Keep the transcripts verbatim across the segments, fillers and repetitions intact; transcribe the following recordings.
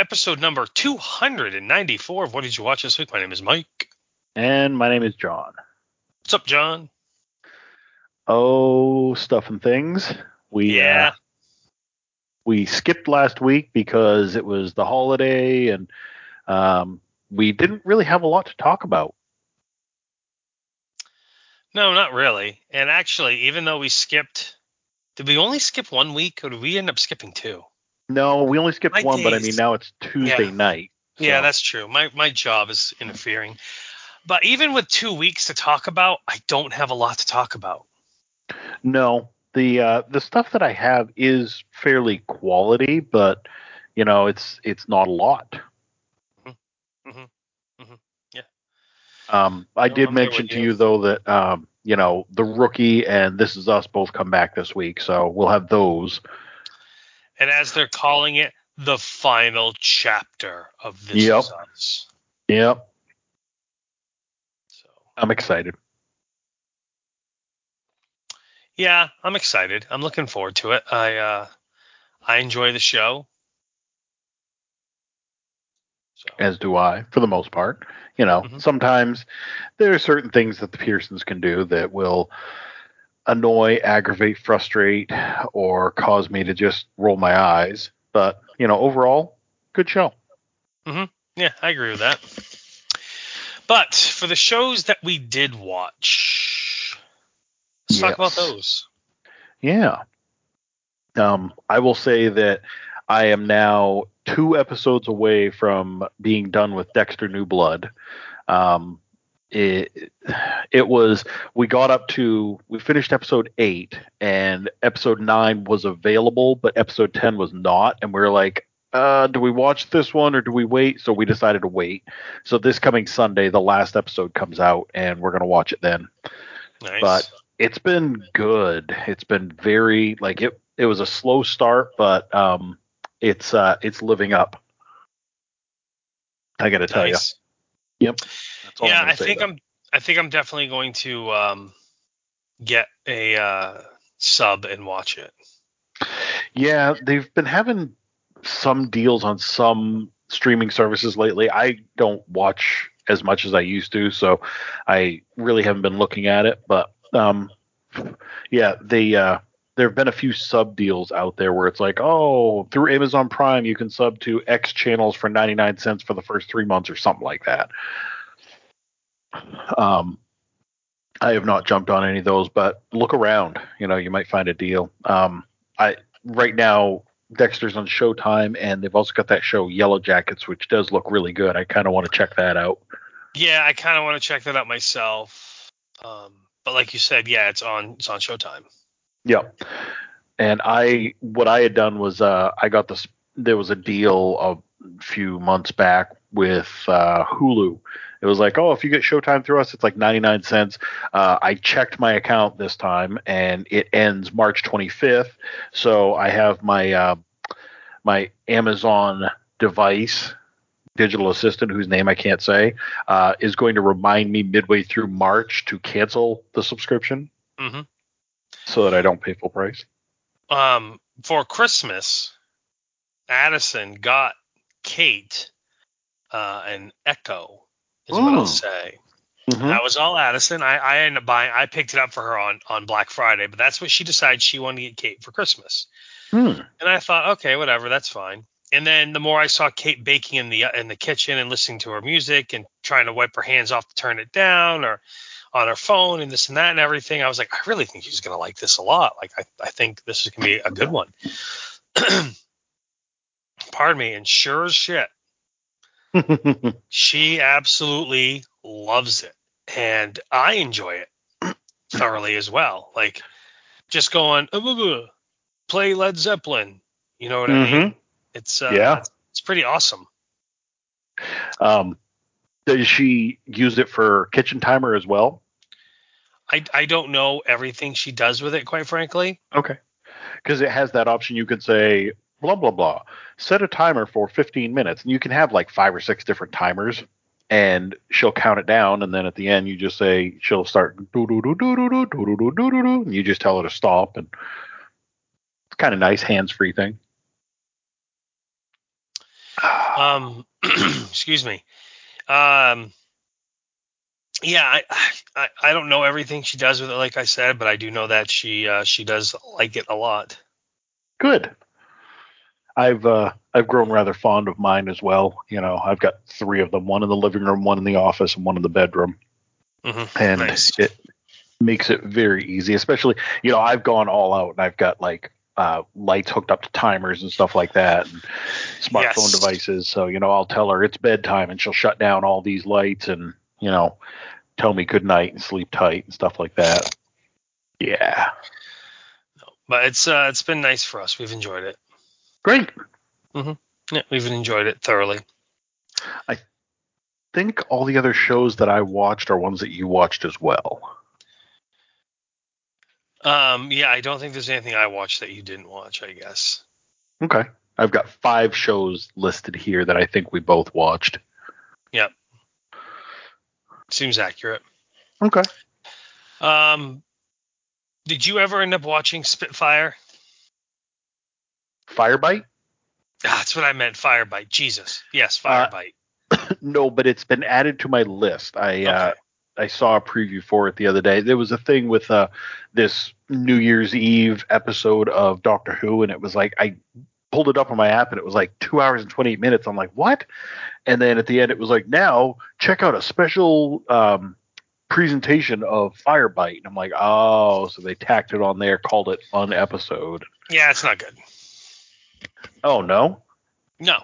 Episode number two hundred ninety-four of What Did You Watch This Week? My name is Mike. And my name is John. What's up, John? Oh, stuff and things. We, yeah. Uh, we skipped last week because it was the holiday, and um, we didn't really have a lot to talk about. No, not really. And actually, even though we skipped, did we only skip one week, or did we end up skipping two? No, we only skipped my one, days. But I mean, now it's Tuesday yeah. night. So. Yeah, that's true. My my job is interfering. But even with two weeks to talk about, I don't have a lot to talk about. No, the uh, the stuff that I have is fairly quality, but, you know, it's it's not a lot. Mm-hmm. Mm-hmm. Mm-hmm. Yeah. Um, I no, did I'm mention to you, though, that, um, you know, The Rookie and This Is Us both come back this week, so we'll have those. And as they're calling it, the final chapter of This Is Us. Yep. So I'm excited. Yeah, I'm excited. I'm looking forward to it. I uh, I enjoy the show. So. As do I, for the most part. You know, mm-hmm. sometimes there are certain things that the Pearsons can do that will annoy, aggravate, frustrate, or cause me to just roll my eyes. But, you know, overall, good show. Mm-hmm. Yeah, I agree with that. But for the shows that we did watch, let's yes. talk about those. Yeah. Um, I will say that I am now two episodes away from being done with Dexter New Blood. Um, It it was we got up to we finished episode eight, and episode nine was available, but episode ten was not. And we were like, uh, do we watch this one or do we wait? So we decided to wait. So this coming Sunday, the last episode comes out, and we're going to watch it then. Nice. But it's been good. It's been very like it. It was a slow start, but um, it's uh, it's living up. I got to tell nice. you. Yep. Yeah, I think though. I'm. I think I'm definitely going to um, get a uh, sub and watch it. Yeah, they've been having some deals on some streaming services lately. I don't watch as much as I used to, so I really haven't been looking at it. But um, yeah, they uh, there have been a few sub deals out there where it's like, oh, through Amazon Prime you can sub to X channels for ninety-nine cents for the first three months or something like that. Um, I have not jumped on any of those, but look around. You know, you might find a deal. Um, I right now Dexter's on Showtime, and they've also got that show Yellow Jackets, which does look really good. I kind of want to check that out. Yeah, I kind of want to check that out myself. Um, but like you said, yeah, it's on it's on Showtime. Yeah, and I what I had done was uh, I got this. There was a deal a few months back with uh, Hulu. It was like, oh, if you get Showtime through us, it's like ninety-nine cents. Uh, I checked my account this time, and it ends March twenty-fifth. So I have my uh, my Amazon device, digital assistant, whose name I can't say, uh, is going to remind me midway through March to cancel the subscription mm-hmm. so that I don't pay full price. Um, for Christmas, Addison got Kate uh, an Echo. Is Ooh. What I'll say. Mm-hmm. That was all Addison. I, I ended up buying. I picked it up for her on, on Black Friday, but that's what she decided she wanted to get Kate for Christmas. Mm. And I thought, okay, whatever, that's fine. And then the more I saw Kate baking in the in the kitchen and listening to her music and trying to wipe her hands off to turn it down or on her phone and this and that and everything, I was like, I really think she's gonna like this a lot. Like I I think this is gonna be a good one. pardon me, and sure as shit, she absolutely loves it. And I enjoy it thoroughly as well. Like, just going, play Led Zeppelin. You know what mm-hmm. I mean? It's uh, yeah. it's pretty awesome. Um, does she use it for kitchen timer as well? I, I don't know everything she does with it, quite frankly. Okay. Because it has that option. You could say, blah, blah, blah. Set a timer for fifteen minutes. And you can have like five or six different timers. And she'll count it down. And then at the end, you just say, she'll start. And you just tell her to stop. And it's kind of nice, hands-free thing. Um, excuse me. Um, yeah, I, I I don't know everything she does with it, like I said, but I do know that she uh, she does like it a lot. Good. I've uh, I've grown rather fond of mine as well. You know, I've got three of them: one in the living room, one in the office, and one in the bedroom. Mm-hmm. And nice. It makes it very easy, especially, you know, I've gone all out and I've got like uh, lights hooked up to timers and stuff like that, and smartphone yes. devices. So, you know, I'll tell her it's bedtime and she'll shut down all these lights and, you know, tell me good night and sleep tight and stuff like that. Yeah. But it's uh, it's been nice for us. We've enjoyed it. Great. Mm-hmm. Yeah, we've enjoyed it thoroughly. I think all the other shows that I watched are ones that you watched as well. Um, yeah, I don't think there's anything I watched that you didn't watch, I guess. Okay. I've got five shows listed here that I think we both watched. Yep. Seems accurate. Okay. Um, did you ever end up watching Spitfire? Firebite? Ah, that's what I meant. Firebite. Jesus. Yes. Firebite. Uh, no, but it's been added to my list. I, okay. uh, I saw a preview for it the other day. There was a thing with uh, this New Year's Eve episode of Doctor Who, and it was like I pulled it up on my app, and it was like two hours and twenty-eight minutes. I'm like, what? And then at the end, it was like, now check out a special um, presentation of Firebite. And I'm like, oh, so they tacked it on there, called it an episode. Yeah, it's not good. Oh, no? No.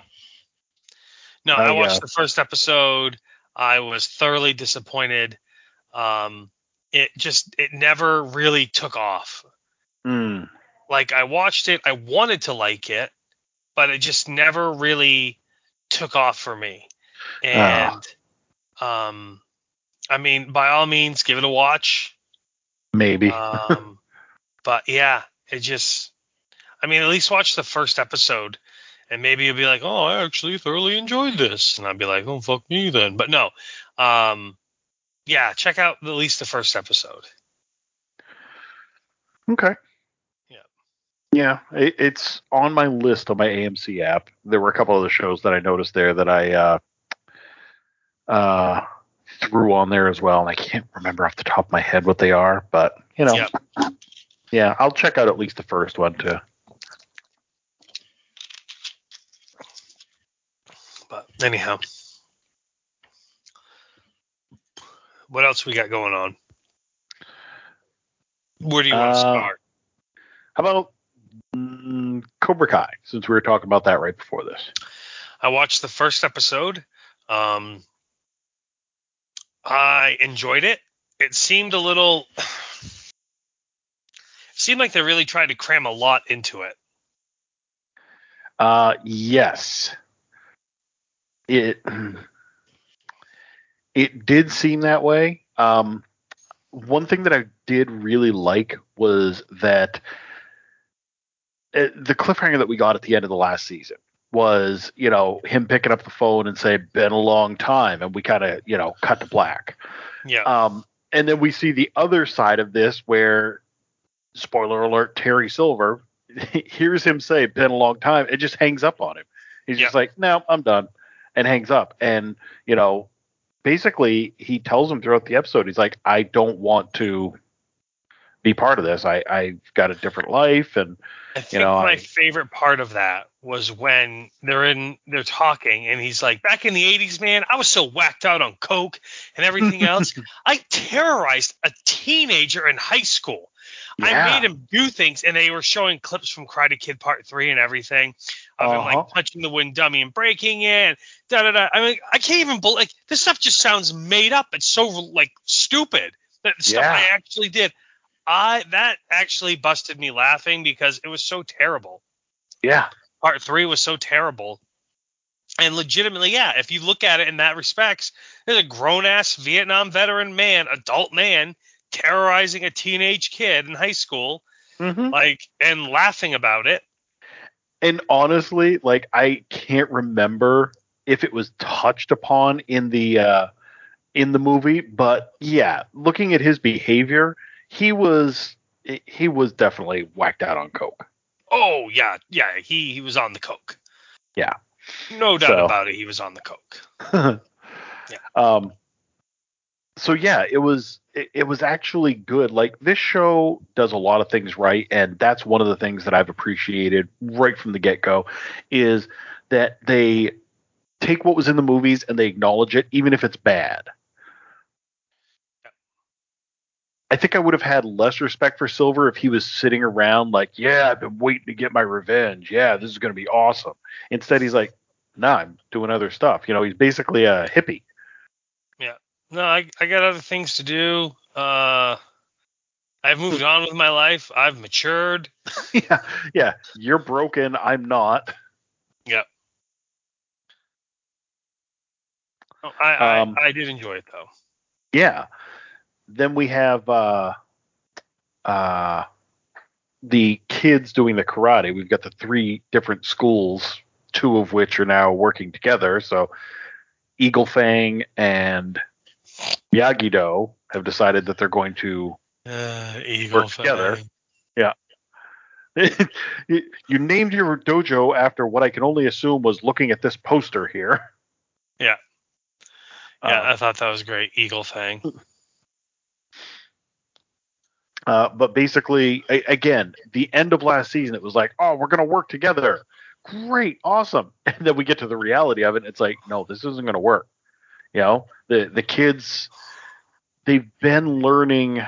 No, I, I watched uh, the first episode. I was thoroughly disappointed. Um, it just, it never really took off. Mm. Like, I watched it. I wanted to like it, but it just never really took off for me. And, uh, um, I mean, by all means, give it a watch. Maybe. um, but, yeah, it just, I mean, at least watch the first episode. And maybe you'll be like, oh, I actually thoroughly enjoyed this. And I'll be like, oh, fuck me then. But no. Um, yeah, check out at least the first episode. Okay. Yeah. Yeah, it, it's on my list on my A M C app. There were a couple of the shows that I noticed there that I uh, uh, threw on there as well. And I can't remember off the top of my head what they are. But, you know, yep. yeah, I'll check out at least the first one to. But anyhow, what else we got going on? Where do you want uh, to start? How about um, Cobra Kai, since we were talking about that right before this? I watched the first episode. Um, I enjoyed it. It seemed a little... it seemed like they really tried to cram a lot into it. Uh, yes. It it did seem that way. Um, one thing that I did really like was that it, the cliffhanger that we got at the end of the last season was, you know, him picking up the phone and saying, been a long time. And we kind of, you know, cut to black. Yeah. Um, and then we see the other side of this where, spoiler alert, Terry Silver hears him say, been a long time. It just hangs up on him. He's yeah. just like, no, I'm done. And hangs up. And, you know, basically he tells him throughout the episode, he's like, I don't want to be part of this. I, I've got a different life. And, I think you know, my I, favorite part of that was when they're in, they're talking and he's like, back in the eighties, man, I was so whacked out on coke and everything else. I terrorized a teenager in high school. Yeah. I made him do things, and they were showing clips from Karate Kid Part Three and everything of uh-huh. him like punching the wooden dummy and breaking it. Da da da. I mean, I can't even believe like, this stuff just sounds made up. It's so like stupid that the stuff yeah. I actually did. I that actually busted me laughing because it was so terrible. Yeah, Part Three was so terrible. And legitimately, yeah, if you look at it in that respects, there's a grown-ass Vietnam veteran man, adult man, terrorizing a teenage kid in high school, mm-hmm. like, and laughing about it. And honestly, like, I can't remember if it was touched upon in the uh, in the movie, but yeah, looking at his behavior, he was he was definitely whacked out on coke. Oh yeah, yeah, he he was on the coke. Yeah. No doubt so. about it. He was on the coke. yeah. Um. So yeah, it was it, it was actually good. Like, this show does a lot of things right, and that's one of the things that I've appreciated right from the get go, is that they take what was in the movies and they acknowledge it, even if it's bad. Yeah. I think I would have had less respect for Silver if he was sitting around like, "Yeah, I've been waiting to get my revenge. Yeah, this is going to be awesome." Instead, he's like, nah, I'm doing other stuff. You know, he's basically a hippie. Yeah. No, I I got other things to do. Uh, I've moved on with my life. I've matured. yeah. Yeah. You're broken. I'm not. Yeah. Oh, I, um, I, I did enjoy it, though. Yeah. Then we have uh, uh, the kids doing the karate. We've got the three different schools, two of which are now working together. So Eagle Fang and Miyagi-Do have decided that they're going to uh, Eagle work Fang. together. Yeah. You named your dojo after what I can only assume was looking at this poster here. Yeah. Yeah, uh, I thought that was great. Eagle Fang. Uh, but basically, a- again, the end of last season, it was like, oh, we're going to work together. Great, awesome. And then we get to the reality of it. It's like, no, this isn't going to work. You know, the, the kids, they've been learning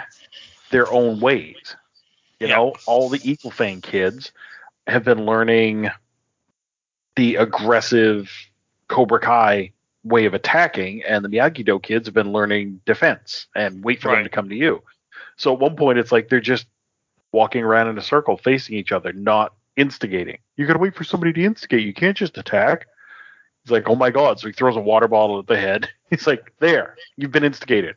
their own ways. You yeah. know, all the Eagle Fang kids have been learning the aggressive Cobra Kai way of attacking, and the Miyagi-Do kids have been learning defense and wait for right. them to come to you. So at one point, it's like they're just walking around in a circle, facing each other, not instigating. You got to wait for somebody to instigate. You can't just attack. He's like, oh my God. So he throws a water bottle at the head. He's like, there, you've been instigated.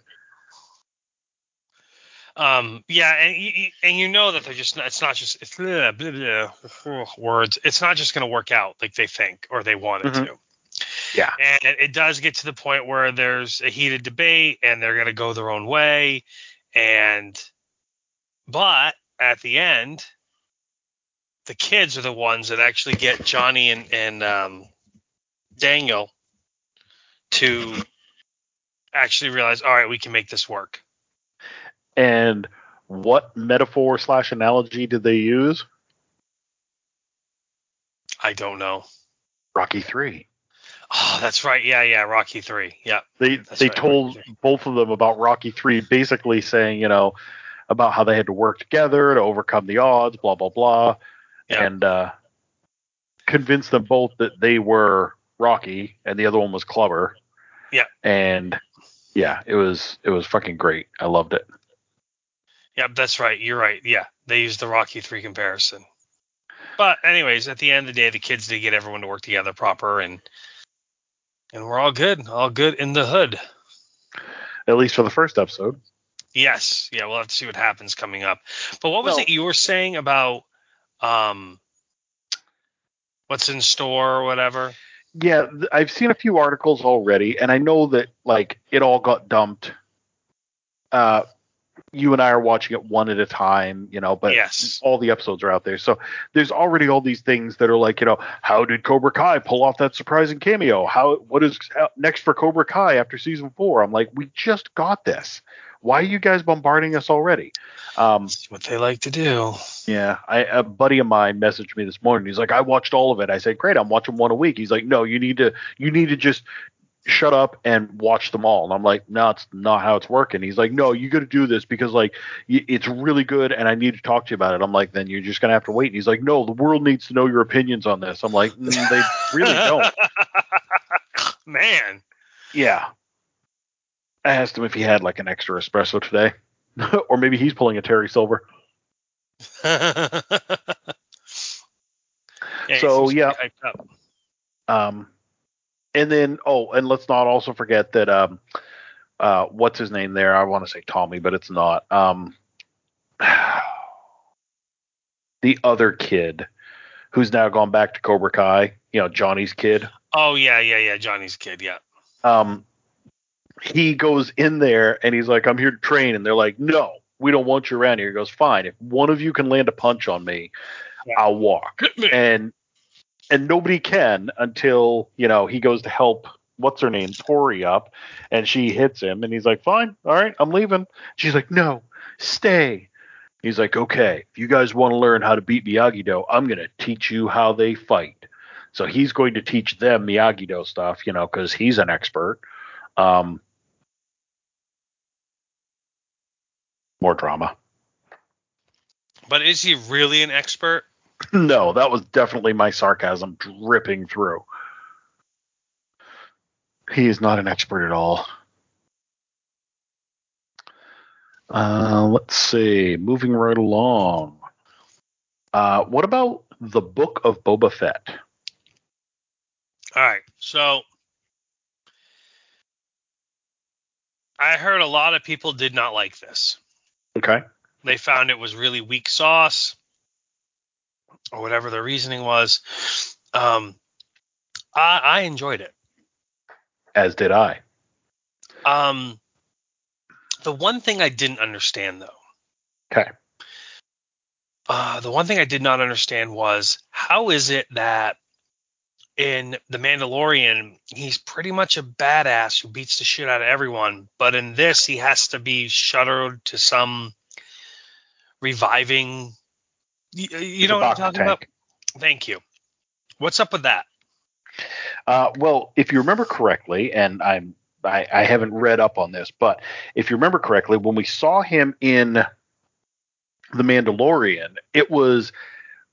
Um, yeah. And, and you know that they're just, it's not just, it's blah, blah, blah, words. It's not just going to work out like they think or they want it mm-hmm. to. Yeah. And it, it does get to the point where there's a heated debate and they're going to go their own way. And, but at the end, the kids are the ones that actually get Johnny and, and um, Daniel to actually realize, all right, we can make this work. And what metaphor slash analogy did they use? I don't know. Rocky three. Oh, that's right. Yeah, yeah, Rocky three. Yeah. They they right. told both of them about Rocky three, basically saying, you know, about how they had to work together to overcome the odds, blah, blah, blah. Yeah. And uh, convinced them both that they were Rocky and the other one was Clubber. Yeah. And yeah, it was it was fucking great. I loved it. Yeah, that's right. You're right. Yeah. They used the Rocky three comparison. But anyways, at the end of the day, the kids did get everyone to work together proper, and and we're all good. All good in the hood. At least for the first episode. Yes. Yeah, we'll have to see what happens coming up. But what was well, it you were saying about um what's in store or whatever? Yeah, th- I've seen a few articles already, and I know that like it all got dumped. Uh, you and I are watching it one at a time, you know, but yes. all the episodes are out there. So there's already all these things that are like, you know, how did Cobra Kai pull off that surprising cameo? How what is next for Cobra Kai after season four? I'm like, we just got this. Why are you guys bombarding us already? Um, That's what they like to do. Yeah. I, a buddy of mine messaged me this morning. He's like, I watched all of it. I said, great. I'm watching one a week. He's like, no, you need to, you need to just shut up and watch them all. And I'm like, no, it's not how it's working. He's like, no, you got to do this because like it's really good and I need to talk to you about it. I'm like, then you're just going to have to wait. And he's like, no, the world needs to know your opinions on this. I'm like, mm, they really don't. Man. Yeah. I asked him if he had like an extra espresso today or maybe he's pulling a Terry Silver. yeah, so yeah. Um, And then, oh, and let's not also forget that, um, uh, what's his name there? I want to say Tommy, but it's not. Um, the other kid who's now gone back to Cobra Kai, you know, Johnny's kid. Oh, yeah, yeah, yeah. Johnny's kid. Yeah. Um, he goes in there and he's like, I'm here to train. And they're like, no, we don't want you around here. He goes, fine. If one of you can land a punch on me, yeah. I'll walk. And. And nobody can until, you know, he goes to help, what's her name, Tori up, and she hits him. And he's like, fine, all right, I'm leaving. She's like, no, stay. He's like, okay, if you guys want to learn how to beat Miyagi-Do, I'm going to teach you how they fight. So he's going to teach them Miyagi-Do stuff, you know, because he's an expert. Um, more drama. But is he really an expert? No, that was definitely my sarcasm dripping through. He is not an expert at all. Uh, let's see. Moving right along. Uh, what about the Book of Boba Fett? All right. So I heard a lot of people did not like this. Okay. They found it was really weak sauce. Or whatever the reasoning was, um, I, I enjoyed it. As did I. Um, the one thing I didn't understand, though. Okay. Uh, the one thing I did not understand was how is it that in The Mandalorian, he's pretty much a badass who beats the shit out of everyone, but in this, he has to be shuttered to some reviving. You, you know what I'm talking tank. about? Thank you. What's up with that? Uh, well, if you remember correctly, and I'm, I, I haven't read up on this, but if you remember correctly, when we saw him in The Mandalorian, it was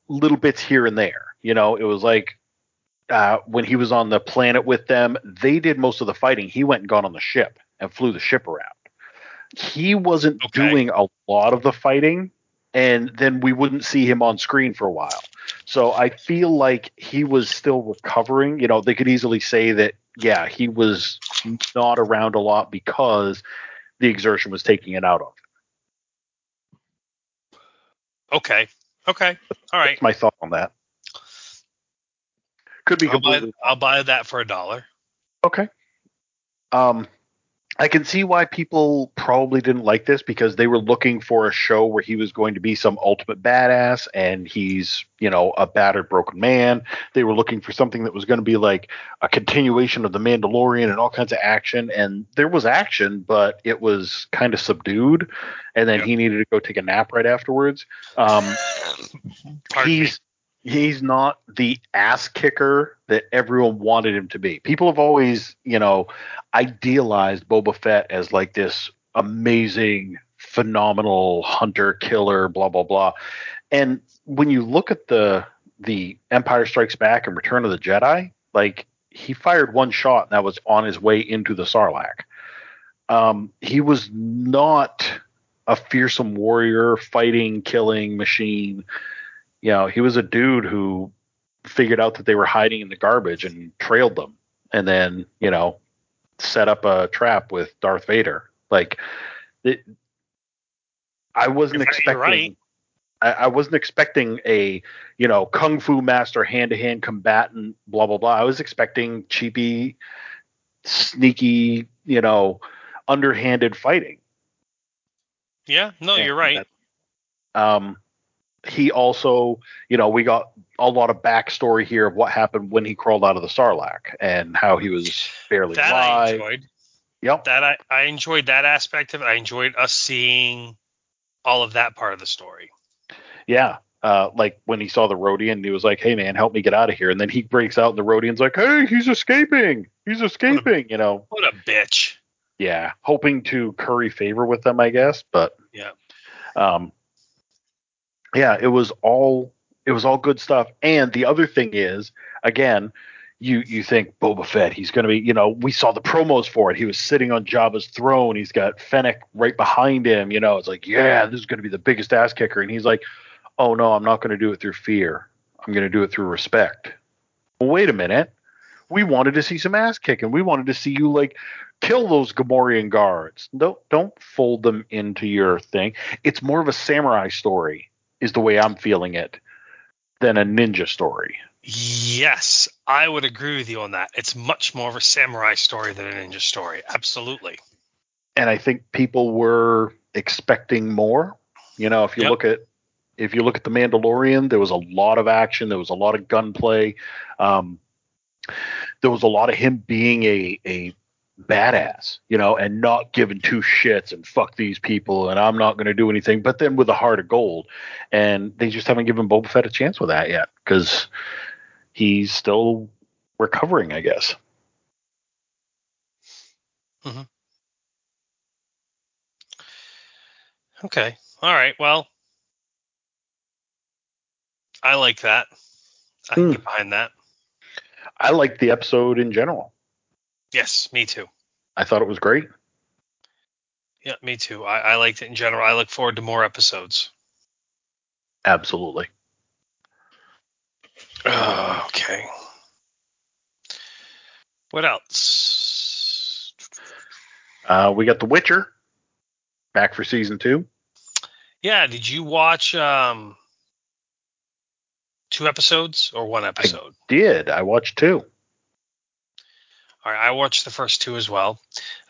little bits here and there. You know, it was like uh, when he was on the planet with them, they did most of the fighting. He went and got on the ship and flew the ship around. He wasn't okay. doing a lot of the fighting. And then we wouldn't see him on screen for a while. So I feel like he was still recovering. You know, they could easily say that, yeah, he was not around a lot because the exertion was taking it out of him. Okay. Okay. All right. That's my thought on that. Could be completely. I'll buy, I'll buy that for a dollar. Okay. Um. I can see why people probably didn't like this because they were looking for a show where he was going to be some ultimate badass and he's, you know, a battered, broken man. They were looking for something that was going to be like a continuation of The Mandalorian and all kinds of action. And there was action, but it was kind of subdued. And then yeah. he needed to go take a nap right afterwards. Um, he's he's not the ass kicker that everyone wanted him to be. People have always, you know, idealized Boba Fett as like this amazing, phenomenal hunter, killer, blah, blah, blah. And when you look at the the Empire Strikes Back and Return of the Jedi, like he fired one shot and that was on his way into the Sarlacc. Um, he was not a fearsome warrior, fighting, killing machine. You know, he was a dude who figured out that they were hiding in the garbage and trailed them and then, you know, set up a trap with Darth Vader. Like it, I wasn't you're expecting, right. I, I wasn't expecting a, you know, Kung Fu master, hand to hand combatant, blah, blah, blah. I was expecting cheapy, sneaky, you know, underhanded fighting. Yeah, no, and you're right. That, um, He also, you know, we got a lot of backstory here of what happened when he crawled out of the Sarlacc and how he was barely alive. That alive. I enjoyed. Yep. That I, I enjoyed that aspect of it. I enjoyed us seeing all of that part of the story. Yeah. uh, like when he saw the Rodian and he was like, hey, man, help me get out of here. And then he breaks out and the Rodian's like, hey, he's escaping. He's escaping, what a, you know. What a bitch. Yeah. Hoping to curry favor with them, I guess. But yeah. Um, yeah, it was all it was all good stuff. And the other thing is, again, you you think Boba Fett, he's going to be, you know, we saw the promos for it. He was sitting on Jabba's throne. He's got Fennec right behind him. You know, it's like, yeah, this is going to be the biggest ass kicker. And he's like, oh, no, I'm not going to do it through fear. I'm going to do it through respect. Well, wait a minute. We wanted to see some ass kicking. We wanted to see you, like, kill those Gamorrean guards. Don't, don't fold them into your thing. It's more of a samurai story is the way I'm feeling it than a ninja story. Yes, I would agree with you on that. It's much more of a samurai story than a ninja story. Absolutely. And I think people were expecting more. You know, if you yep. look at if you look at The Mandalorian, there was a lot of action. There was a lot of gunplay. Um, there was a lot of him being a a badass, you know, and not giving two shits and fuck these people and I'm not going to do anything. But then with a heart of gold, and they just haven't given Boba Fett a chance with that yet because he's still recovering, I guess. Mm-hmm. Okay. All right. Well, I like that. I can mm. get behind that. I like the episode in general. Yes, me too. I thought it was great. Yeah, me too. I, I liked it in general. I look forward to more episodes. Absolutely. Uh, okay. What else? Uh, we got The Witcher back for season two. Yeah. Did you watch um, two episodes or one episode? I did. I watched two. All right, I watched the first two as well.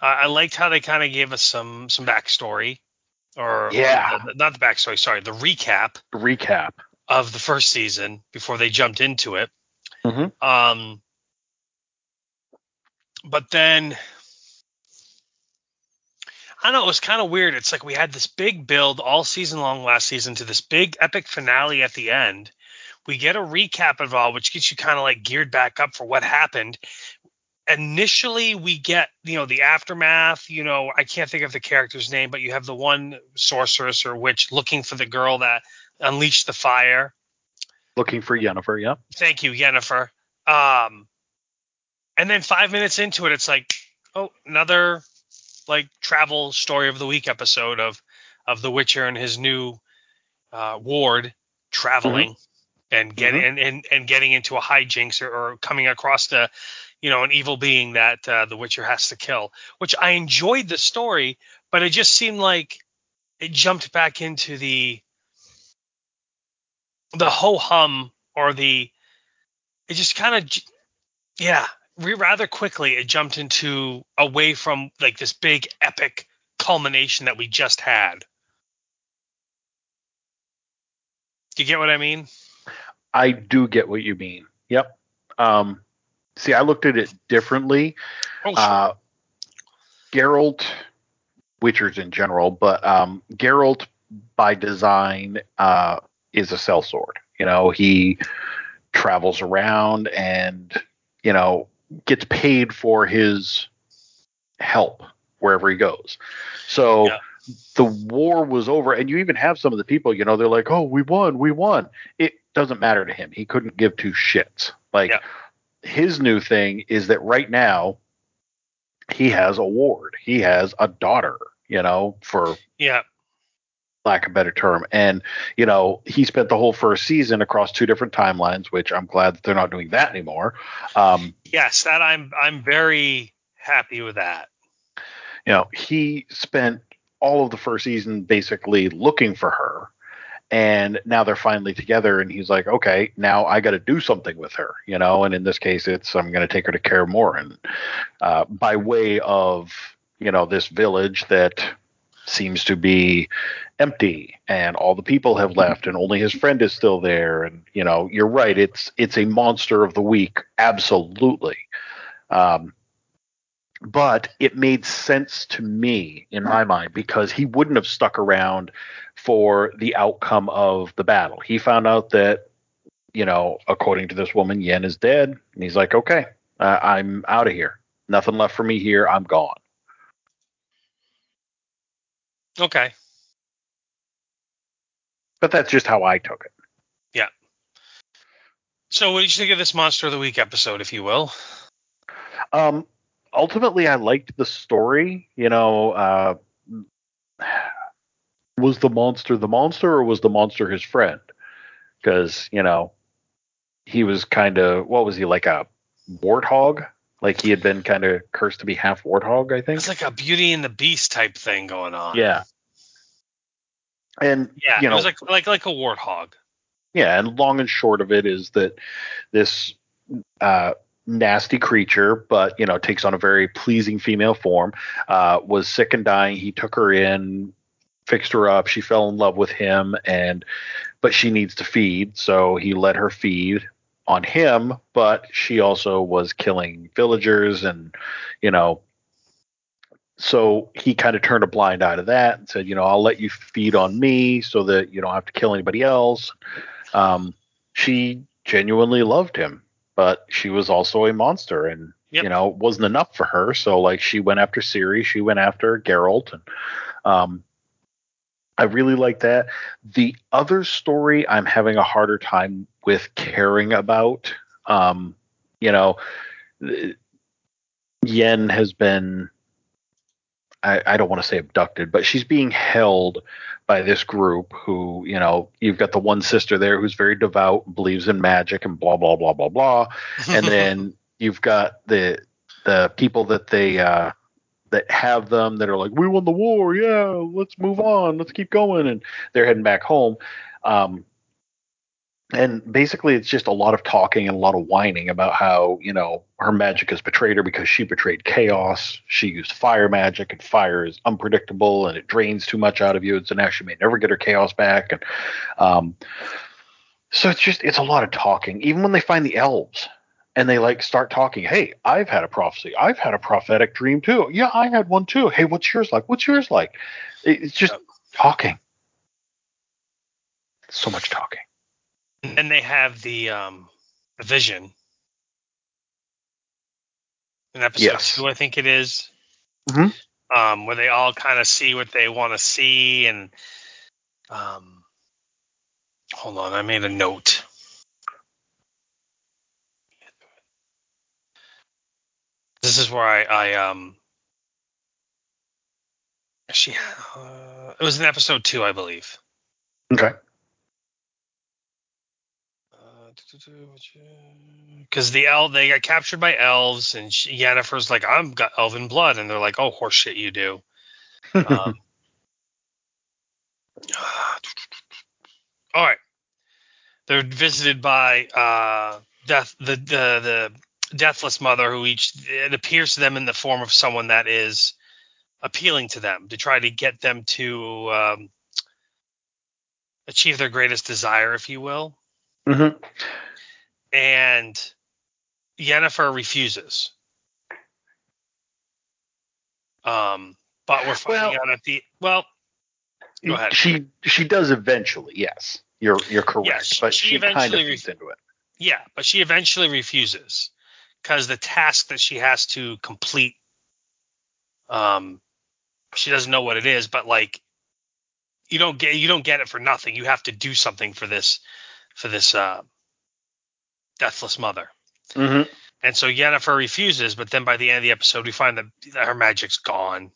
Uh, I liked how they kind of gave us some some backstory, or yeah, uh, not the backstory. Sorry, the recap. The recap of the first season before they jumped into it. Mm-hmm. Um, but then I don't know. It was kind of weird. It's like we had this big build all season long last season to this big epic finale at the end. We get a recap of all, which gets you kind of like geared back up for what happened. Initially, we get, you know, the aftermath, you know, I can't think of the character's name, but you have the one sorceress or witch looking for the girl that unleashed the fire. Looking for Yennefer, yeah. Thank you, Yennefer. Um, and then five minutes into it, it's like, oh, another, like, travel story of the week episode of, of The Witcher and his new uh, ward traveling mm-hmm. and, get, mm-hmm. and, and, and getting into a hijinks or, or coming across the... you know, an evil being that uh, the Witcher has to kill, which I enjoyed the story, but it just seemed like it jumped back into the the ho-hum or the, it just kind of, yeah, re- rather quickly it jumped into away from like this big epic culmination that we just had. Do you get what I mean? I do get what you mean. Yep. Um, See, I looked at it differently. Oh, sure. uh, Geralt, Witchers in general, but um, Geralt by design uh, is a sellsword. You know, he travels around and, you know, gets paid for his help wherever he goes. So yeah. The war was over, and you even have some of the people, you know, they're like, oh, we won, we won. It doesn't matter to him. He couldn't give two shits. Like, yeah. His new thing is that right now he has a ward. He has a daughter, you know, for yeah. lack of a better term. And, you know, he spent the whole first season across two different timelines, which I'm glad that they're not doing that anymore. Um, yes, that I'm I'm very happy with that. You know, he spent all of the first season basically looking for her. And now they're finally together, and he's like, okay, now I got to do something with her, you know? And in this case, it's, I'm going to take her to Kaer Morhen, uh, by way of, you know, this village that seems to be empty and all the people have left and only his friend is still there. And, you know, you're right. It's, it's a monster of the week. Absolutely. Um, But it made sense to me in my mind because he wouldn't have stuck around for the outcome of the battle. He found out that, you know, according to this woman, Yen is dead. And he's like, okay, uh, I'm out of here. Nothing left for me here. I'm gone. Okay. But that's just how I took it. Yeah. So what did you think of this Monster of the Week episode, if you will? Um, ultimately, I liked the story. You know, uh, was the monster the monster or was the monster his friend? Because, you know, he was kind of, what was he, like a warthog? Like he had been kind of cursed to be half warthog, I think. It's like a Beauty and the Beast type thing going on. Yeah. And, yeah, you know, it was like, like, like a warthog. Yeah. And long and short of it is that this uh, nasty creature, but, you know, takes on a very pleasing female form, uh, was sick and dying. He took her in, fixed her up. She fell in love with him, and but she needs to feed. So he let her feed on him, but she also was killing villagers, and, you know, so he kind of turned a blind eye to that and said, you know, I'll let you feed on me so that you don't have to kill anybody else. Um, she genuinely loved him, but she was also a monster, and, yep, you know, it wasn't enough for her. So, like, she went after Ciri, she went after Geralt, and, um, I really like that. The other story I'm having a harder time with caring about. Um, you know, Yen has been, I, I don't want to say abducted, but she's being held by this group who, you know, you've got the one sister there who's very devout, believes in magic and blah, blah, blah, blah, blah. And then you've got the the people that they uh, that have them that are like, we won the war. Yeah, let's move on. Let's keep going. And they're heading back home. Um, and basically it's just a lot of talking and a lot of whining about how, you know, her magic has betrayed her because she betrayed chaos. She used fire magic, and fire is unpredictable and it drains too much out of you. And so now she may never get her chaos back. And, um, so it's just, it's a lot of talking. Even when they find the elves, and they, like, start talking, hey, I've had a prophecy. I've had a prophetic dream, too. Yeah, I had one, too. Hey, what's yours like? What's yours like? It's just talking. So much talking. And then they have the um, vision in episode yes. two, I think it is, mm-hmm. um, where they all kind of see what they want to see. And um, hold on, I made a note. This is where I, I um, she, uh, it was in episode two, I believe. Okay. Because uh, the elf, they got captured by elves, and she, Yennefer's like, "I'm got elven blood," and they're like, "Oh, horseshit, you do." um, all right. They're visited by uh, death. The the the. Deathless mother, who each it appears to them in the form of someone that is appealing to them to try to get them to um, achieve their greatest desire, if you will. Mm-hmm. And Yennefer refuses. Um, but we're finding well, out at the well. Go ahead. She she does eventually. Yes, you're you're correct. Yeah, she, but she, she eventually kind of gets into it. Yeah, but she eventually refuses. Because the task that she has to complete, um, she doesn't know what it is, but like, you don't get you don't get it for nothing. You have to do something for this for this uh, deathless mother. Mm-hmm. And so Yennefer refuses, but then by the end of the episode, we find that, that her magic's gone.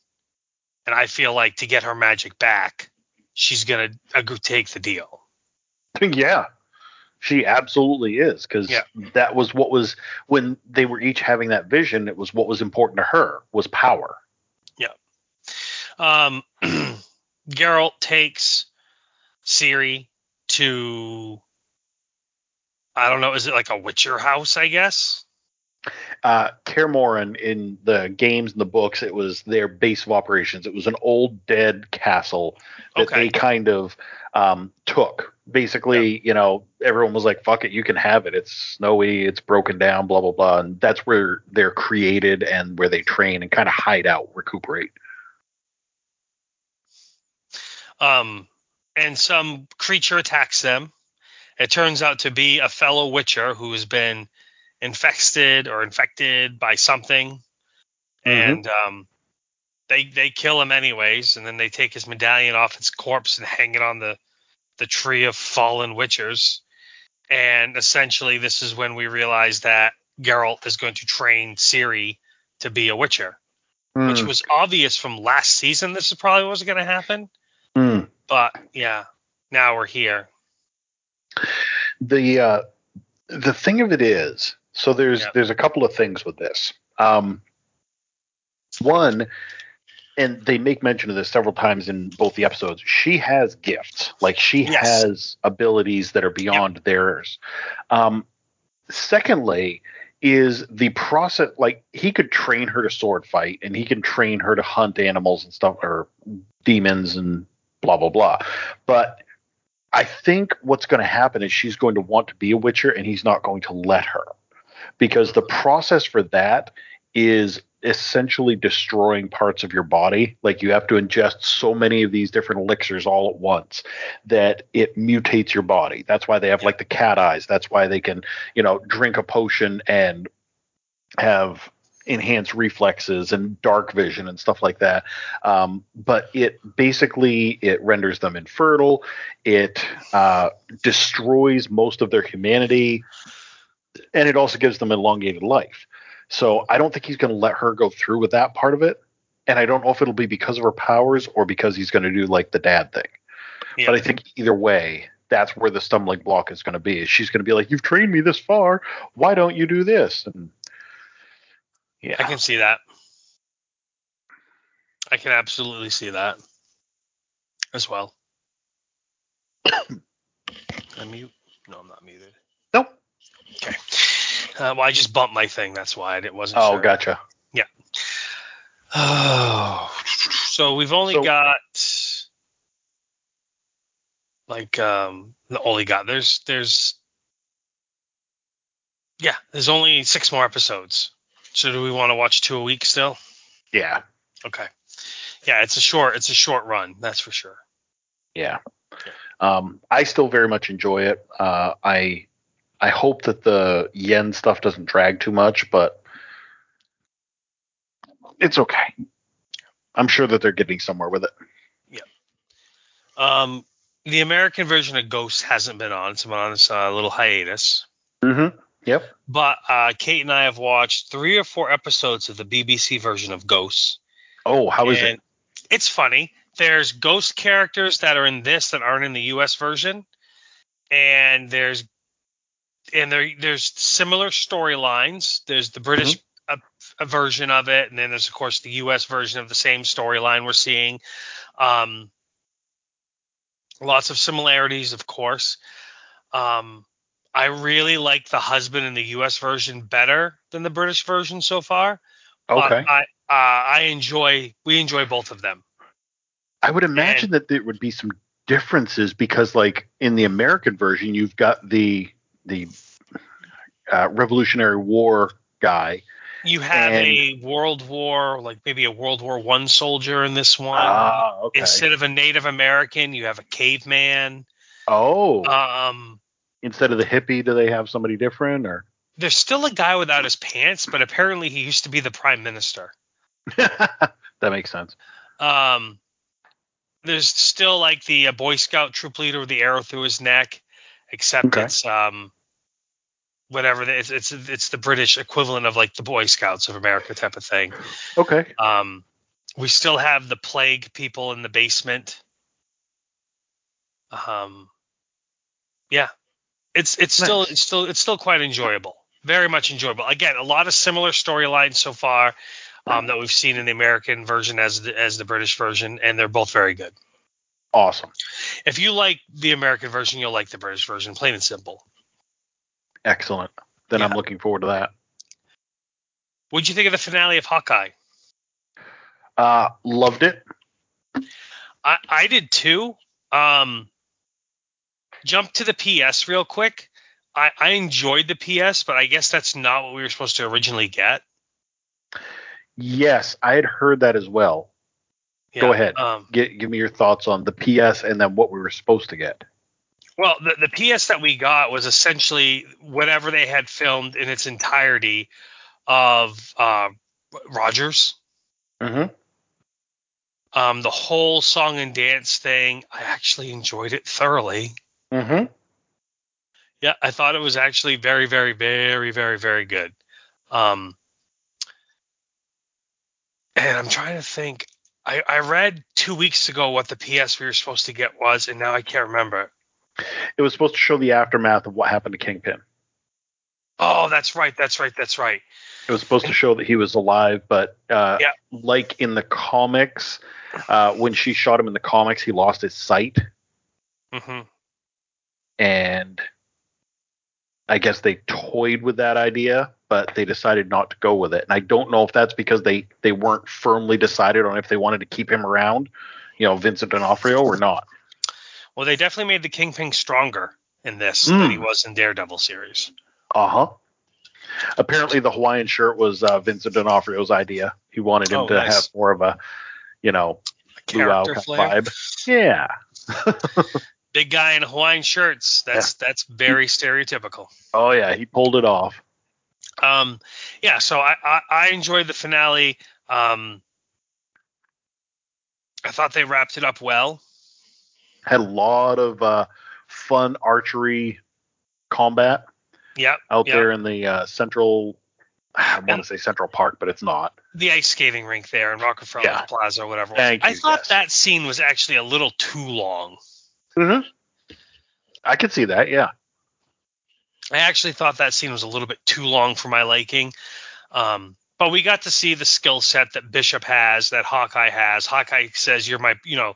And I feel like to get her magic back, she's gonna uh, take the deal. Yeah. She absolutely is, because yeah. that was what was when they were each having that vision. It was what was important to her was power. Yeah. Um, Geralt takes Ciri to, I don't know, is it like a Witcher house, I guess? Uh, Kaer Morhen, in the games and the books, it was their base of operations. It was an old dead castle that okay. they kind of um, took. Basically, yeah. you know, everyone was like, fuck it, you can have it. It's snowy, it's broken down, blah, blah, blah. And that's where they're created and where they train and kind of hide out, recuperate. Um, and some creature attacks them. It turns out to be a fellow Witcher who has been infested or infected by something. Mm-hmm. And um, they they kill him anyways. And then they take his medallion off its corpse and hang it on the, the tree of fallen Witchers. And essentially, this is when we realize that Geralt is going to train Ciri to be a Witcher, mm. which was obvious from last season. This is probably what was going to happen. Mm. But yeah, now we're here. The uh, the thing of it is, so there's yep. there's a couple of things with this. Um, one, and they make mention of this several times in both the episodes, she has gifts. Like, she yes. has abilities that are beyond yep. theirs. Um, secondly, is the process, like, he could train her to sword fight, and he can train her to hunt animals and stuff, or demons and blah, blah, blah. But I think what's going to happen is she's going to want to be a Witcher, and he's not going to let her, because the process for that is essentially destroying parts of your body. Like, you have to ingest so many of these different elixirs all at once that it mutates your body. That's why they have like the cat eyes. That's why they can, you know, drink a potion and have enhanced reflexes and dark vision and stuff like that. Um, but it basically, it renders them infertile. It uh, destroys most of their humanity, and it also gives them elongated life. So I don't think he's going to let her go through with that part of it. And I don't know if it'll be because of her powers or because he's going to do like the dad thing. Yeah. But I think either way, that's where the stumbling block is going to be. Is she's going to be like, you've trained me this far, why don't you do this? And yeah, I can see that. I can absolutely see that as well. I'm mute. No, I'm not muted. Nope. Okay. Uh, well, I just bumped my thing. That's why it wasn't. Oh, sure. Gotcha. Yeah. Oh, so we've only so, got like um, only got there's there's yeah there's only six more episodes. So do we want to watch two a week still? Yeah. Okay. Yeah, it's a short it's a short run. That's for sure. Yeah. yeah. Um, I still very much enjoy it. Uh, I. I hope that the Yen stuff doesn't drag too much, but it's okay. I'm sure that they're getting somewhere with it. Yeah. Um, the American version of Ghost hasn't been on. It's been on this uh, little hiatus. Mm-hmm. Yep. But uh, Kate and I have watched three or four episodes of the B B C version of Ghost. Oh, how is it? It's funny. There's Ghost characters that are in this that aren't in the U S version, and there's And there, there's similar storylines. There's the British mm-hmm. a, a version of it, and then there's, of course, the U S version of the same storyline we're seeing. Um, lots of similarities, of course. Um, I really like the husband in the U S version better than the British version so far. Okay. I, uh, I enjoy – we enjoy both of them. I would imagine and, that there would be some differences because, like, in the American version, you've got the – the uh, Revolutionary War guy. You have and, a World War, like maybe a World War One soldier in this one. Ah, okay. Instead of a Native American, you have a caveman. Oh. Um. Instead of the hippie, do they have somebody different? Or there's still a guy without his pants, but apparently he used to be the prime minister. That makes sense. Um. There's still like the uh, Boy Scout troop leader with the arrow through his neck. Except okay. it's um whatever it's, it's it's the British equivalent of like the Boy Scouts of America type of thing. Okay. Um, we still have the plague people in the basement. Um, yeah, it's it's nice. still it's still it's still quite enjoyable, very much enjoyable. Again, a lot of similar storylines so far um, that we've seen in the American version as the, as the British version, and they're both very good. Awesome. If you like the American version, you'll like the British version, plain and simple. Excellent. Then yeah. I'm looking forward to that. What did you think of the finale of Hawkeye? Uh, loved it. I, I did too. Um, jump to the P S real quick. I, I enjoyed the P S, but I guess that's not what we were supposed to originally get. Yes, I had heard that as well. Yeah, Go ahead. Um, Get, give me your thoughts on the P S and then what we were supposed to get. Well, the, the P S that we got was essentially whatever they had filmed in its entirety of uh, Rogers. Mm-hmm. Um, the whole song and dance thing, I actually enjoyed it thoroughly. Mm-hmm. Yeah, I thought it was actually very, very, very, very, very good. Um, and I'm trying to think. I, I read two weeks ago what the P S we were supposed to get was, and now I can't remember. It was supposed to show the aftermath of what happened to Kingpin. Oh, that's right. That's right. That's right. It was supposed to show that he was alive, but uh, yeah. like in the comics, uh, when she shot him in the comics, he lost his sight. Mm-hmm. And I guess they toyed with that idea, but they decided not to go with it. And I don't know if that's because they, they weren't firmly decided on if they wanted to keep him around, you know, Vincent D'Onofrio or not. Well, they definitely made the Kingpin stronger in this mm. than he was in Daredevil series. Uh-huh. Apparently the Hawaiian shirt was uh, Vincent D'Onofrio's idea. He wanted him oh, to nice. have more of a, you know, luau vibe. Yeah. Big guy in Hawaiian shirts. That's yeah. that's very stereotypical. Oh yeah, he pulled it off. Um, yeah. So I, I, I enjoyed the finale. Um, I thought they wrapped it up well. Had a lot of uh, fun archery combat. Yeah. Out yep. there in the uh, central, I want to say Central Park, but it's not. The ice skating rink there in Rockefeller yeah. Plaza or whatever. Thank I you, thought yes. that scene was actually a little too long. Mm-hmm. I could see that. Yeah. I actually thought that scene was a little bit too long for my liking. Um, but we got to see the skill set that Bishop has, that Hawkeye has. Hawkeye says, you're my, you know,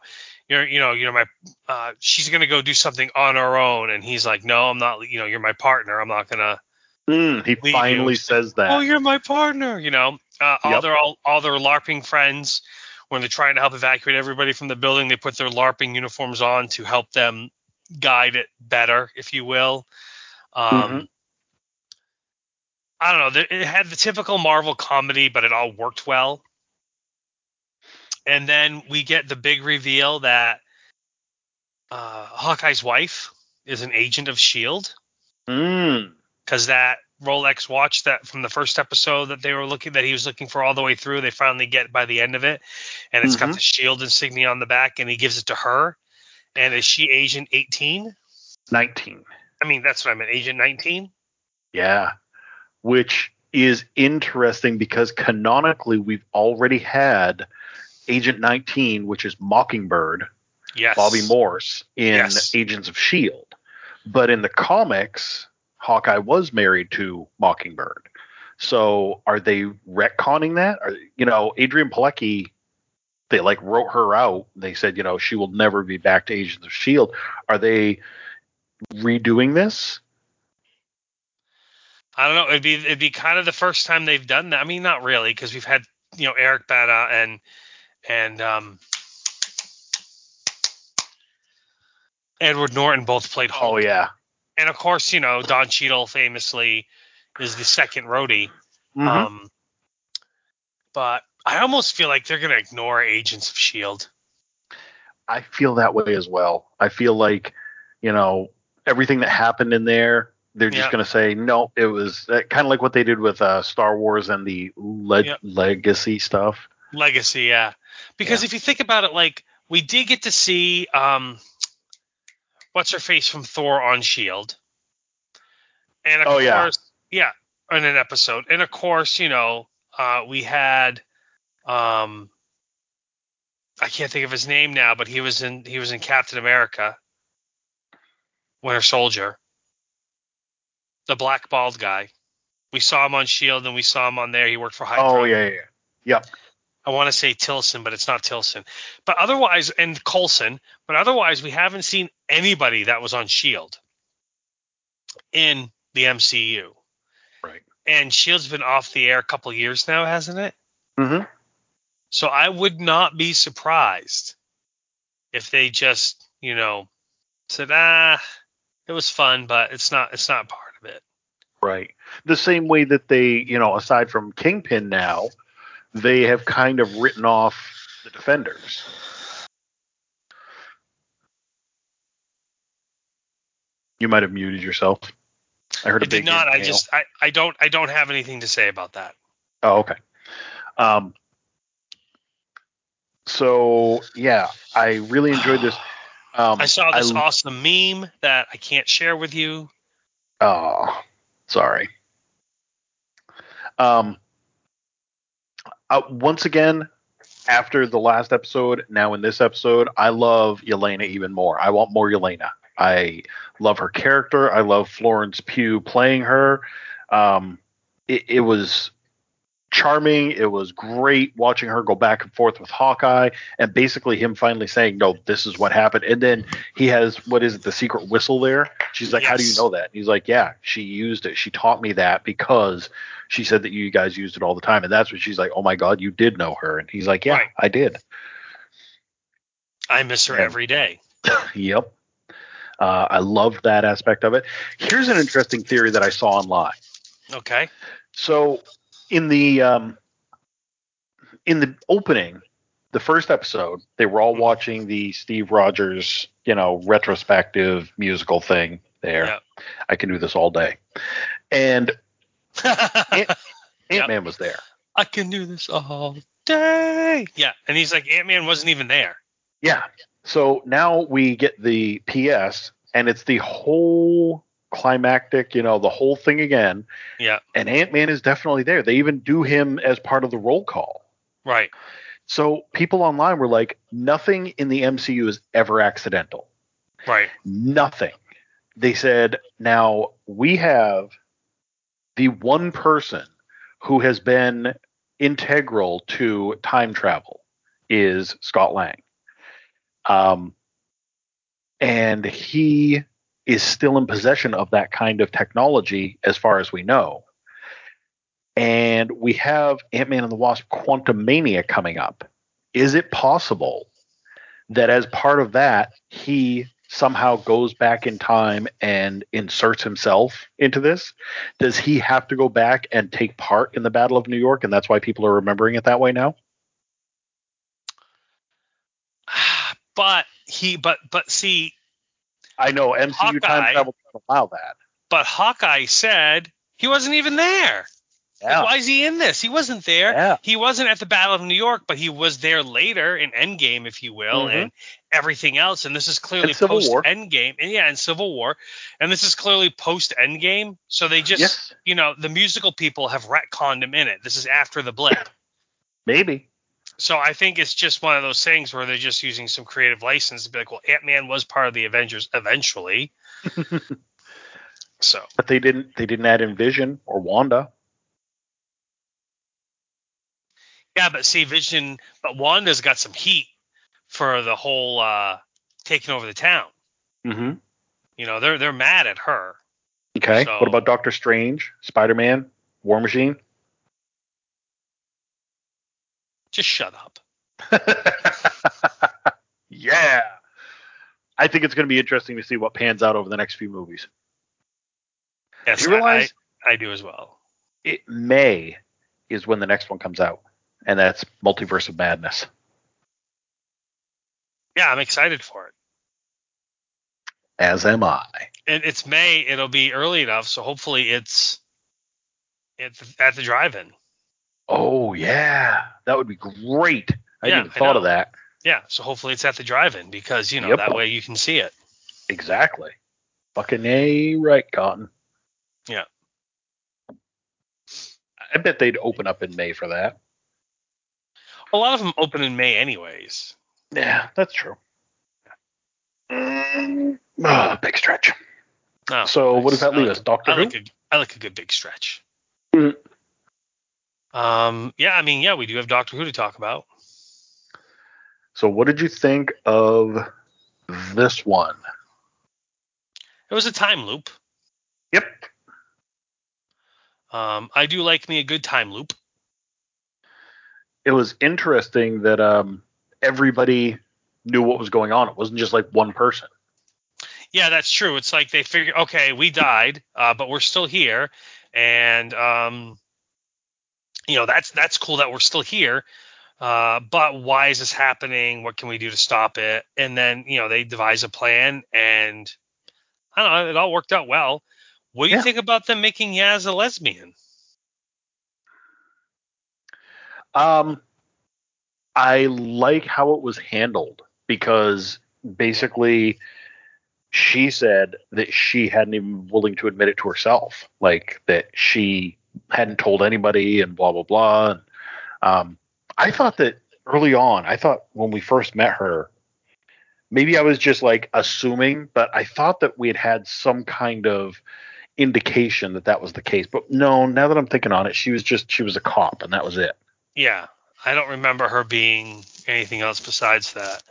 you're, you know, you're my, uh, she's going to go do something on her own. And he's like, no, I'm not, you know, you're my partner. I'm not going to. Mm, he finally you. says that. Oh, you're my partner. You know, uh, all yep. their, all, all their LARPing friends, when they're trying to help evacuate everybody from the building, they put their LARPing uniforms on to help them guide it better, if you will. Um, mm-hmm. I don't know. It had the typical Marvel comedy, but it all worked well. And then we get the big reveal that uh, Hawkeye's wife is an agent of S H I E L D Mm. Because that Rolex watch that from the first episode that they were looking, that he was looking for all the way through, they finally get by the end of it, and it's mm-hmm. got the S H I E L D insignia on the back, and he gives it to her. And is she Agent eighteen? nineteen I mean, that's what I meant, Agent Nineteen. Yeah, which is interesting because canonically we've already had Agent Nineteen, which is Mockingbird, yes, Bobby Morse in yes. Agents of S H I E L D. But in the comics, Hawkeye was married to Mockingbird. So are they retconning that? Are, you know, Adrian Pilecki, they like wrote her out. They said, you know, she will never be back to Agents of S H I E L D. Are they redoing this? I don't know. It'd be it'd be kind of the first time they've done that. I mean, not really, because we've had, you know, Eric Bana and and um, Edward Norton both played Hulk. Oh yeah. And of course, you know, Don Cheadle famously is the second roadie. Mm-hmm. Um, but I almost feel like they're going to ignore Agents of S H I E L D. I feel that way as well. I feel like, you know, everything that happened in there, they're just yeah. going to say, no, it was uh, kind of like what they did with uh, Star Wars and the le- yeah. legacy stuff. Legacy, yeah. Because yeah. if you think about it, like, we did get to see um, – what's her face from Thor on S H I E L D And of oh, course, yeah. yeah, in an episode. And of course, you know, uh, we had, um, I can't think of his name now, but he was in, he was in Captain America, Winter Soldier, the black bald guy. We saw him on S H I E L D and we saw him on there. He worked for Hydra. Oh yeah, yeah, yeah. Yep. I want to say Tilson, but it's not Tilson. But otherwise, and Coulson, but otherwise, we haven't seen anybody that was on S H I E L D in the M C U. Right. and S H I E L D's been off the air a couple years now, hasn't it? Mm-hmm. So I would not be surprised if they just, you know, said, ah, it was fun, but it's not, it's not part of it. Right. The same way that they, you know, aside from Kingpin now, they have kind of written off the Defenders. You might have muted yourself. I heard a I big. I did not. Inhale. I just. I, I. don't. I don't have anything to say about that. Oh, okay. Um. So yeah, I really enjoyed this. Um, I saw this I, awesome meme that I can't share with you. Oh, sorry. Um. Uh, once again, after the last episode, now in this episode, I love Yelena even more. I want more Yelena. I love her character. I love Florence Pugh playing her. Um, it, it was charming. It was great watching her go back and forth with Hawkeye and basically him finally saying, no, this is what happened. And then he has, what is it, the secret whistle there? She's like, yes. How do you know that? And he's like, yeah, she used it. She taught me that because she said that you guys used it all the time. And that's when she's like, oh, my God, you did know her. And he's like, yeah, right. I did. I miss her and, every day. Yep. Uh, I loved that aspect of it. Here's an interesting theory that I saw online. Okay. So in the um, in the opening, the first episode, they were all watching the Steve Rogers, you know, retrospective musical thing there. Yep. I can do this all day. And Ant- Ant-Man yep. was there. I can do this all day. Yeah. And he's like, Ant-Man wasn't even there. Yeah. So now we get the P S, and it's the whole climactic, you know, the whole thing again. Yeah. And Ant-Man is definitely there. They even do him as part of the roll call. Right. So people online were like, nothing in the M C U is ever accidental. Right. Nothing. They said, now we have the one person who has been integral to time travel is Scott Lang. Um, and he is still in possession of that kind of technology as far as we know. And we have Ant-Man and the Wasp Quantumania coming up. Is it possible that as part of that, he somehow goes back in time and inserts himself into this? Does he have to go back and take part in the Battle of New York? And that's why people are remembering it that way now? But he, but but see, I know M C U Hawkeye, time travel doesn't allow that. But Hawkeye said he wasn't even there. Yeah. Like, why is he in this? He wasn't there. Yeah. He wasn't at the Battle of New York, but he was there later in Endgame, if you will, mm-hmm. and everything else. And this is clearly post Endgame, and yeah, and Civil War, and this is clearly post Endgame. So they just, yes. you know, the musical people have retconned him in it. This is after the blip, maybe. So I think it's just one of those things where they're just using some creative license to be like, well, Ant-Man was part of the Avengers eventually. So, but they didn't they didn't add in Vision or Wanda. Yeah, but see, Vision, but Wanda's got some heat for the whole uh, taking over the town. Mm-hmm. You know, they're they're mad at her. Okay. So, what about Doctor Strange, Spider-Man, War Machine? Just shut up. Yeah. I think it's going to be interesting to see what pans out over the next few movies. Yes, you realize I, I do as well. It May is when the next one comes out, and that's Multiverse of Madness. Yeah, I'm excited for it. As am I. And it's May. It'll be early enough, so hopefully it's at the, at the drive-in. Oh, yeah. That would be great. I yeah, hadn't even thought of that. Yeah. So hopefully it's at the drive-in because, you know, yep. that way you can see it. Exactly. Fucking A right, Cotton. Yeah. I bet they'd open up in May for that. A lot of them open in May anyways. Yeah, that's true. Mm, oh, big stretch. Oh, so nice. What does that leave like us? Doctor I Who? Like a, I like a good big stretch. Mm. Um. Yeah, I mean, yeah, we do have Doctor Who to talk about. So what did you think of this one? It was a time loop. Yep. Um, I do like me a good time loop. It was interesting that um, everybody knew what was going on. It wasn't just like one person. Yeah, that's true. It's like they figured, okay, we died, uh, but we're still here. And, um, you know, that's that's cool that we're still here. Uh, but why is this happening? What can we do to stop it? And then, you know, they devise a plan. And I don't know, it all worked out well. What do you yeah. think about them making Yaz a lesbian? Um, I like how it was handled, because basically she said that she hadn't even been willing to admit it to herself, like that she hadn't told anybody and blah, blah, blah. And, um, I thought that early on, I thought when we first met her, maybe I was just like assuming, but I thought that we had had some kind of indication that that was the case. But no, now that I'm thinking on it, she was just, she was a cop and that was it. Yeah. I don't remember her being anything else besides that.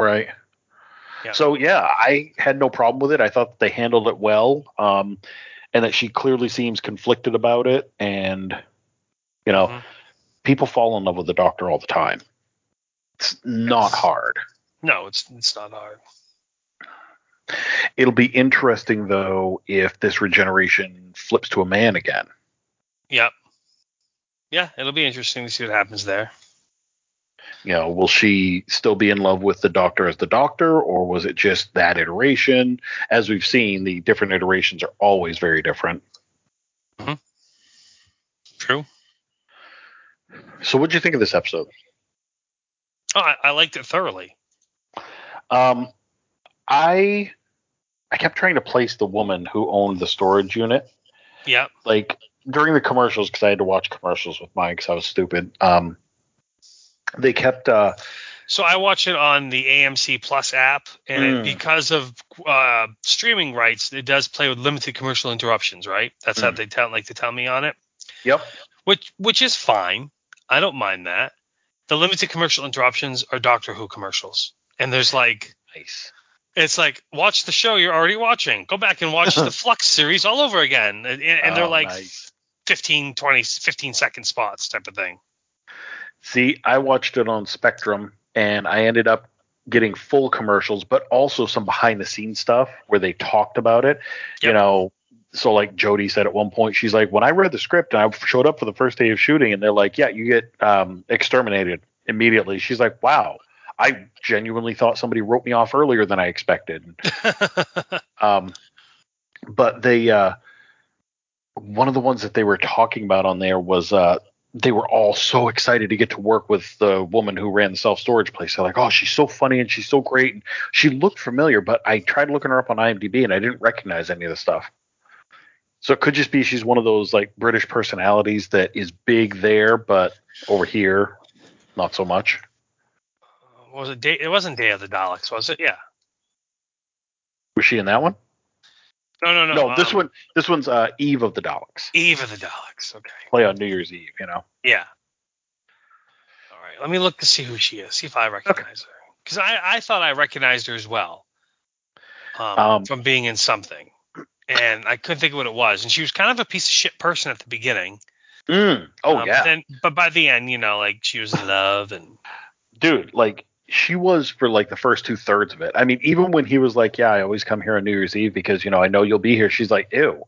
Right. Yeah. So, yeah, I had no problem with it. I thought that they handled it well, um, and that she clearly seems conflicted about it. And, you know, mm-hmm. people fall in love with the Doctor all the time. It's not it's, hard. No, it's it's not hard. It'll be interesting, though, if this regeneration flips to a man again. Yep. Yeah, it'll be interesting to see what happens there. You know, will she still be in love with the Doctor as the Doctor, or was it just that iteration? As we've seen, the different iterations are always very different. Mm-hmm. True. So what did you think of this episode? Oh, I, I liked it thoroughly. Um, I I kept trying to place the woman who owned the storage unit. Yeah. Like, during the commercials, because I had to watch commercials with mine because I was stupid, um, they kept... Uh, so I watch it on the A M C Plus app, and mm. it, because of uh, streaming rights, it does play with limited commercial interruptions, right? That's mm. how they tell, like to tell me on it. Yep. Which which is fine. I don't mind that. The limited commercial interruptions are Doctor Who commercials. And there's like... Nice. It's like, watch the show you're already watching. Go back and watch the Flux series all over again. And, and they're oh, like nice. fifteen, twenty, fifteen second spots type of thing. See, I watched it on Spectrum, and I ended up getting full commercials, but also some behind-the-scenes stuff where they talked about it. Yep. You know, so like Jody said at one point, she's like, when I read the script and I showed up for the first day of shooting, and they're like, yeah, you get um, exterminated immediately. She's like, wow, I genuinely thought somebody wrote me off earlier than I expected. um, but they uh, one of the ones that they were talking about on there was uh, they were all so excited to get to work with the woman who ran the self-storage place. They're like, oh, she's so funny and she's so great. And she looked familiar, but I tried looking her up on I M D B and I didn't recognize any of the stuff. So it could just be she's one of those like British personalities that is big there, but over here, not so much. Was it day? It wasn't Day of the Daleks, was it? Yeah. Was she in that one? No, no, no. No, um, this one. This one's uh, Eve of the Daleks. Eve of the Daleks. Okay. Play on New Year's Eve, you know. Yeah. All right. Let me look to see who she is. See if I recognize okay. her, because I, I thought I recognized her as well um, um, from being in something, and I couldn't think of what it was. And she was kind of a piece of shit person at the beginning. Mm, oh um, yeah. But, then, but by the end, you know, like she was in love and. Dude, like. She was for like the first two thirds of it. I mean, even when he was like, yeah, I always come here on New Year's Eve because, you know, I know you'll be here. She's like, ew.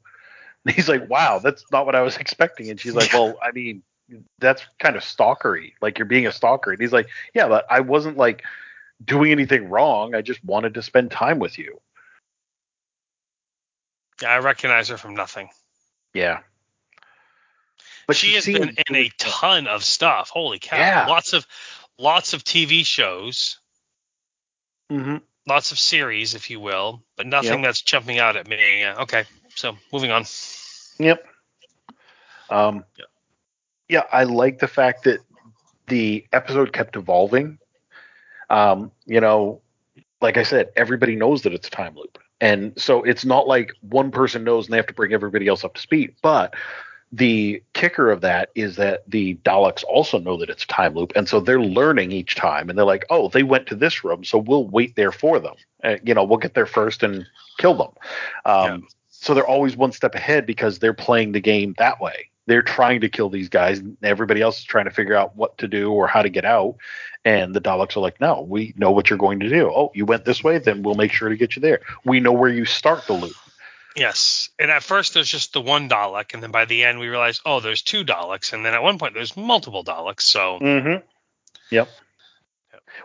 And he's like, wow, that's not what I was expecting. And she's like, well, I mean, that's kind of stalkery. Like you're being a stalker. And he's like, yeah, but I wasn't like doing anything wrong. I just wanted to spend time with you. Yeah, I recognize her from nothing. Yeah. But she has been in a ton of stuff. Holy cow. Yeah. Lots of. Lots of T V shows, mm-hmm. lots of series, if you will, but nothing yep. that's jumping out at me. Okay, so moving on. Yep. Um, yeah. yeah, I like the fact that the episode kept evolving. Um, you know, like I said, everybody knows that it's a time loop. And so it's not like one person knows and they have to bring everybody else up to speed, but... The kicker of that is that the Daleks also know that it's a time loop, and so they're learning each time, and they're like, oh, they went to this room, so we'll wait there for them. Uh, you know, we'll get there first and kill them. Um, yeah. So they're always one step ahead because they're playing the game that way. they're trying to kill these guys. And everybody else is trying to figure out what to do or how to get out. And the Daleks are like, no, we know what you're going to do. Oh, you went this way. Then we'll make sure to get you there. We know where you start the loop. Yes. And at first there's just the one Dalek. And then by the end we realize, oh, there's two Daleks. And then at one point there's multiple Daleks. So. Mm-hmm. Yep. Yep.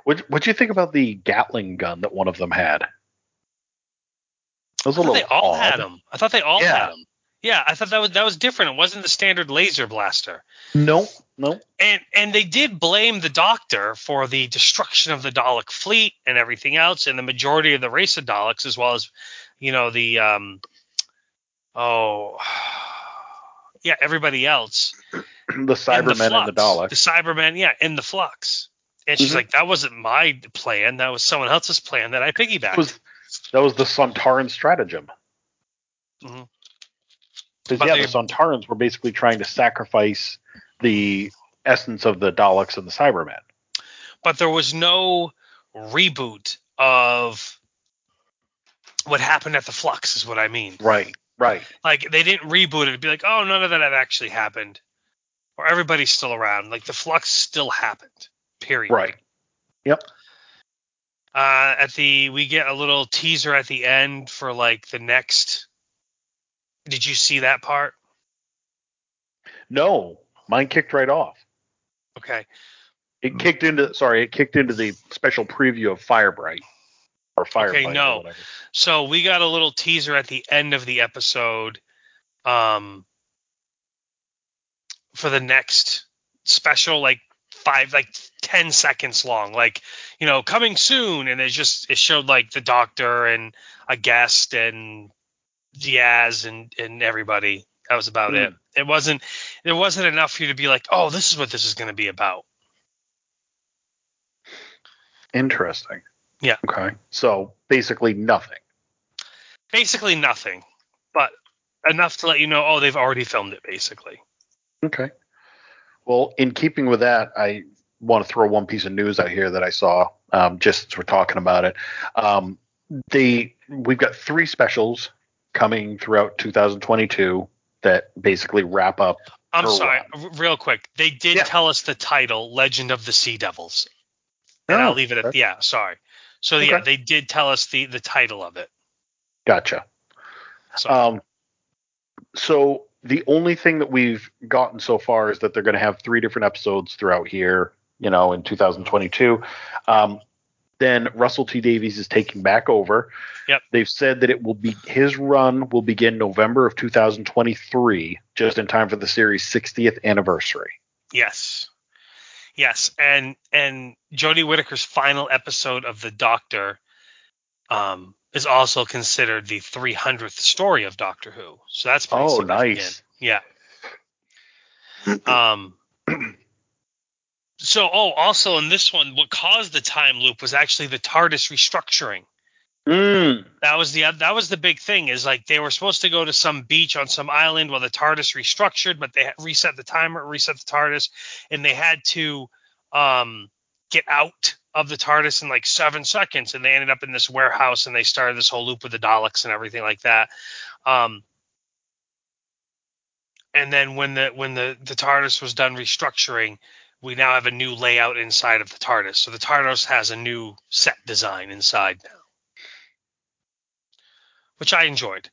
What, what'd you think about the Gatling gun that one of them had? It was I a little they all odd. had them. I thought they all yeah. had them. Yeah, I thought that was that was different. It wasn't the standard laser blaster. No, no. And and they did blame the Doctor for the destruction of the Dalek fleet and everything else, and the majority of the race of Daleks, as well as, you know, the um, oh, yeah, everybody else. The Cybermen and the Daleks. The Cybermen, yeah, and the Flux. And she's mm-hmm. like, that wasn't my plan. That was someone else's plan that I piggybacked. It was, that was the Sontaran stratagem. Mm-hmm. Because, yeah, the Sontarans were basically trying to sacrifice the essence of the Daleks and the Cybermen. But there was no reboot of what happened at the Flux, is what I mean. Right, right. Like, they didn't reboot it. It'd be like, oh, none of that had actually happened. Or everybody's still around. Like, the Flux still happened, period. Right. Yep. Uh, at the we get a little teaser at the end for, like, the next... Did you see that part? No, mine kicked right off. Okay. It kicked into sorry, it kicked into the special preview of Firebright or Firebite. Okay, no. Or whatever. So we got a little teaser at the end of the episode, um, for the next special, like five, like ten seconds long, like, you know, coming soon, and it just it showed like the Doctor and a guest and Diaz and, and everybody. That was about mm. it. It wasn't there wasn't enough for you to be like, oh, this is what this is going to be about. Interesting. Yeah. Okay. So basically nothing. Basically nothing, but enough to let you know, oh, they've already filmed it, basically. Okay. Well, in keeping with that, I want to throw one piece of news out here that I saw, um, just as we're talking about it. Um, the we've got three specials coming throughout two thousand twenty-two that basically wrap up. I'm sorry, run. real quick. They did yeah. tell us the title, Legend of the Sea Devils. And oh, I'll leave it at, okay. yeah, sorry. So, okay. yeah, they did tell us the, the title of it. Gotcha. So. Um, so the only thing that we've gotten so far is that they're going to have three different episodes throughout here, you know, in two thousand twenty-two. Um, Then Russell T. Davies is taking back over. Yep. They've said that it will be his run will begin November of two thousand twenty-three, just in time for the series' sixtieth anniversary. Yes. Yes. And and Jodie Whittaker's final episode of The Doctor um, is also considered the three hundredth story of Doctor Who. So that's pretty oh, nice. Yeah. Um. So, oh, also in this one, what caused the time loop was actually the TARDIS restructuring. Mm. That was the that was the big thing, is like they were supposed to go to some beach on some island while the TARDIS restructured, but they reset the timer, reset the TARDIS, and they had to um, get out of the TARDIS in like seven seconds, and they ended up in this warehouse, and they started this whole loop with the Daleks and everything like that. Um, and then when the when the, the TARDIS was done restructuring, we now have a new layout inside of the TARDIS. So the TARDIS has a new set design inside now, which I enjoyed.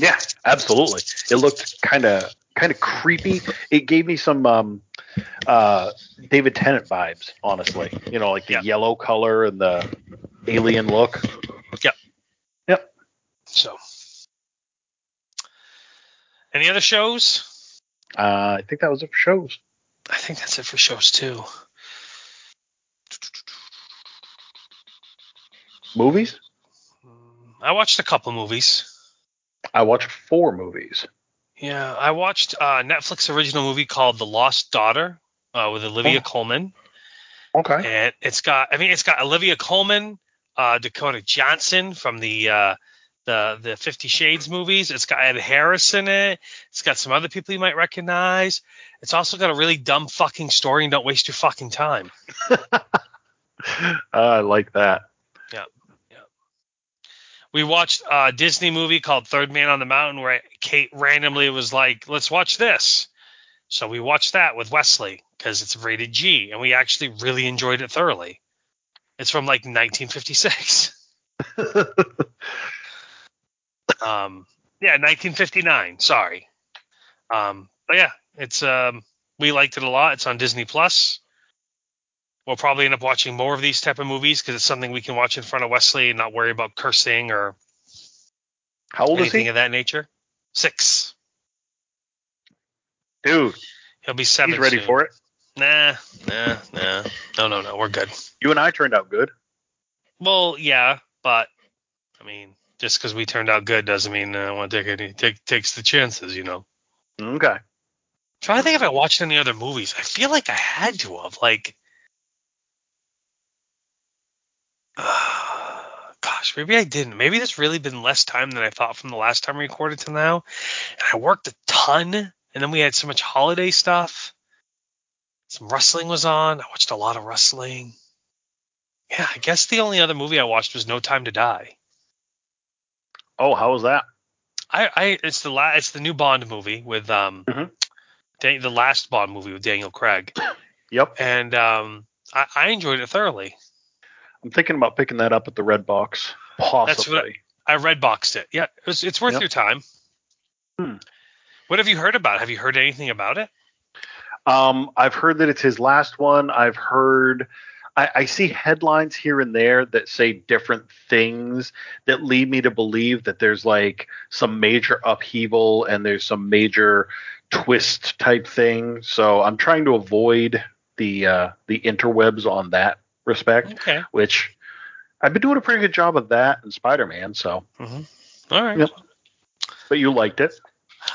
Yeah, absolutely. It looked kind of kind of creepy. It gave me some um, uh, David Tennant vibes, honestly. You know, like the yep. yellow color and the alien look. Yep. Yep. So, any other shows? Uh, I think that was it for shows. I think that's it for shows, too. Movies? I watched a couple movies. I watched four movies. Yeah, I watched a Netflix original movie called The Lost Daughter uh, with Olivia oh. Colman. Okay. And it's got, I mean, it's got Olivia Colman, uh, Dakota Johnson from the uh, the the Fifty Shades movies. It's got Ed Harris in it. It's got some other people you might recognize. It's also got a really dumb fucking story, and don't waste your fucking time. I like that. Yeah, yeah. We watched a Disney movie called Third Man on the Mountain, where Kate randomly was like, let's watch this. So we watched that with Wesley because it's rated G, and we actually really enjoyed it thoroughly. It's from like nineteen fifty-six. um, yeah, nineteen fifty-nine. Sorry. Um, but yeah, it's um, we liked it a lot. It's on Disney Plus. We'll probably end up watching more of these type of movies because it's something we can watch in front of Wesley and not worry about cursing or how old anything is he? Of that nature. Six. Dude, he'll be seven. He's ready soon. For it. Nah, nah, nah. No, no, no. We're good. You and I turned out good. Well, yeah, but I mean, just because we turned out good doesn't mean I want to take any take takes the chances, you know. Okay. I'm trying to think if I watched any other movies. I feel like I had to have like. Uh, gosh, maybe I didn't. Maybe there's really been less time than I thought from the last time we recorded to now. And I worked a ton, and then we had so much holiday stuff. Some wrestling was on. I watched a lot of wrestling. Yeah, I guess the only other movie I watched was No Time to Die. Oh, how was that? I, I it's the la- it's the new Bond movie with um mm-hmm. Dan- the last Bond movie with Daniel Craig. Yep. And um I, I enjoyed it thoroughly. I'm thinking about picking that up at the Red Box. Possibly. That's what I, I Red Boxed it. Yeah, it was, it's worth yep. your time. Hmm. What have you heard about it? Have you heard anything about it? Um, I've heard that it's his last one. I've heard I, I see headlines here and there that say different things that lead me to believe that there's like some major upheaval and there's some major twist type thing. So I'm trying to avoid the uh, the interwebs on that respect, okay. Which I've been doing a pretty good job of that in Spider-Man. So, mm-hmm. All right. Yep. But you liked it.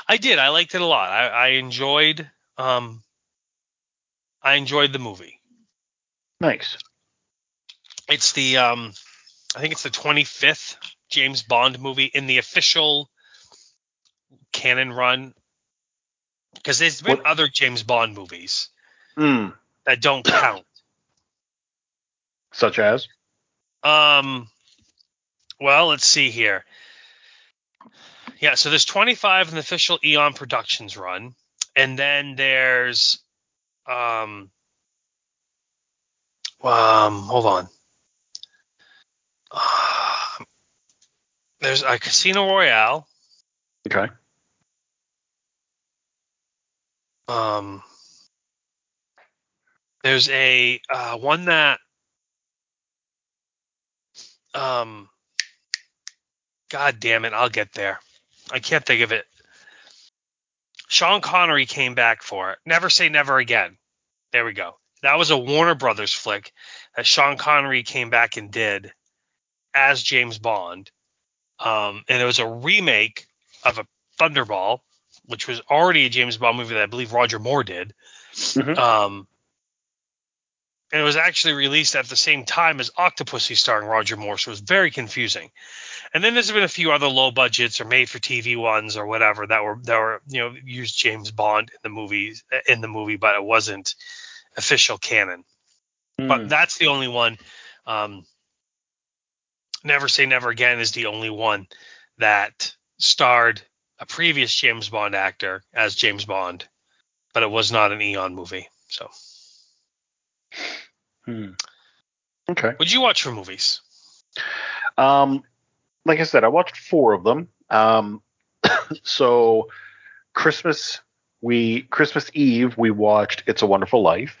I did. I liked it a lot. I, I enjoyed. Um, I enjoyed the movie. Nice. It's the, um, I think it's the twenty-fifth James Bond movie in the official canon run. Because there's been what? other James Bond movies mm. that don't count. Such as? Um. Well, let's see here. Yeah, so there's twenty-five in the official Eon Productions run. And then there's... um. Um, hold on. Uh, there's a Casino Royale. Okay. Um, there's a uh, one that um, God damn it, I'll get there. I can't think of it. Sean Connery came back for it. Never Say Never Again. There we go. That was a Warner Brothers flick that Sean Connery came back and did as James Bond. Um, and it was a remake of a Thunderball, which was already a James Bond movie that I believe Roger Moore did. Mm-hmm. Um, and it was actually released at the same time as Octopussy starring Roger Moore. So it was very confusing. And then there's been a few other low budgets or made for T V ones or whatever that were, that were, you know, used James Bond in the movies in the movie, but it wasn't official canon, mm. but that's the only one. Um, Never Say Never Again is the only one that starred a previous James Bond actor as James Bond, but it was not an Eon movie. So, hmm. okay. What'd you watch for movies? Um, like I said, I watched four of them. Um, so Christmas. We Christmas Eve we watched It's a Wonderful Life.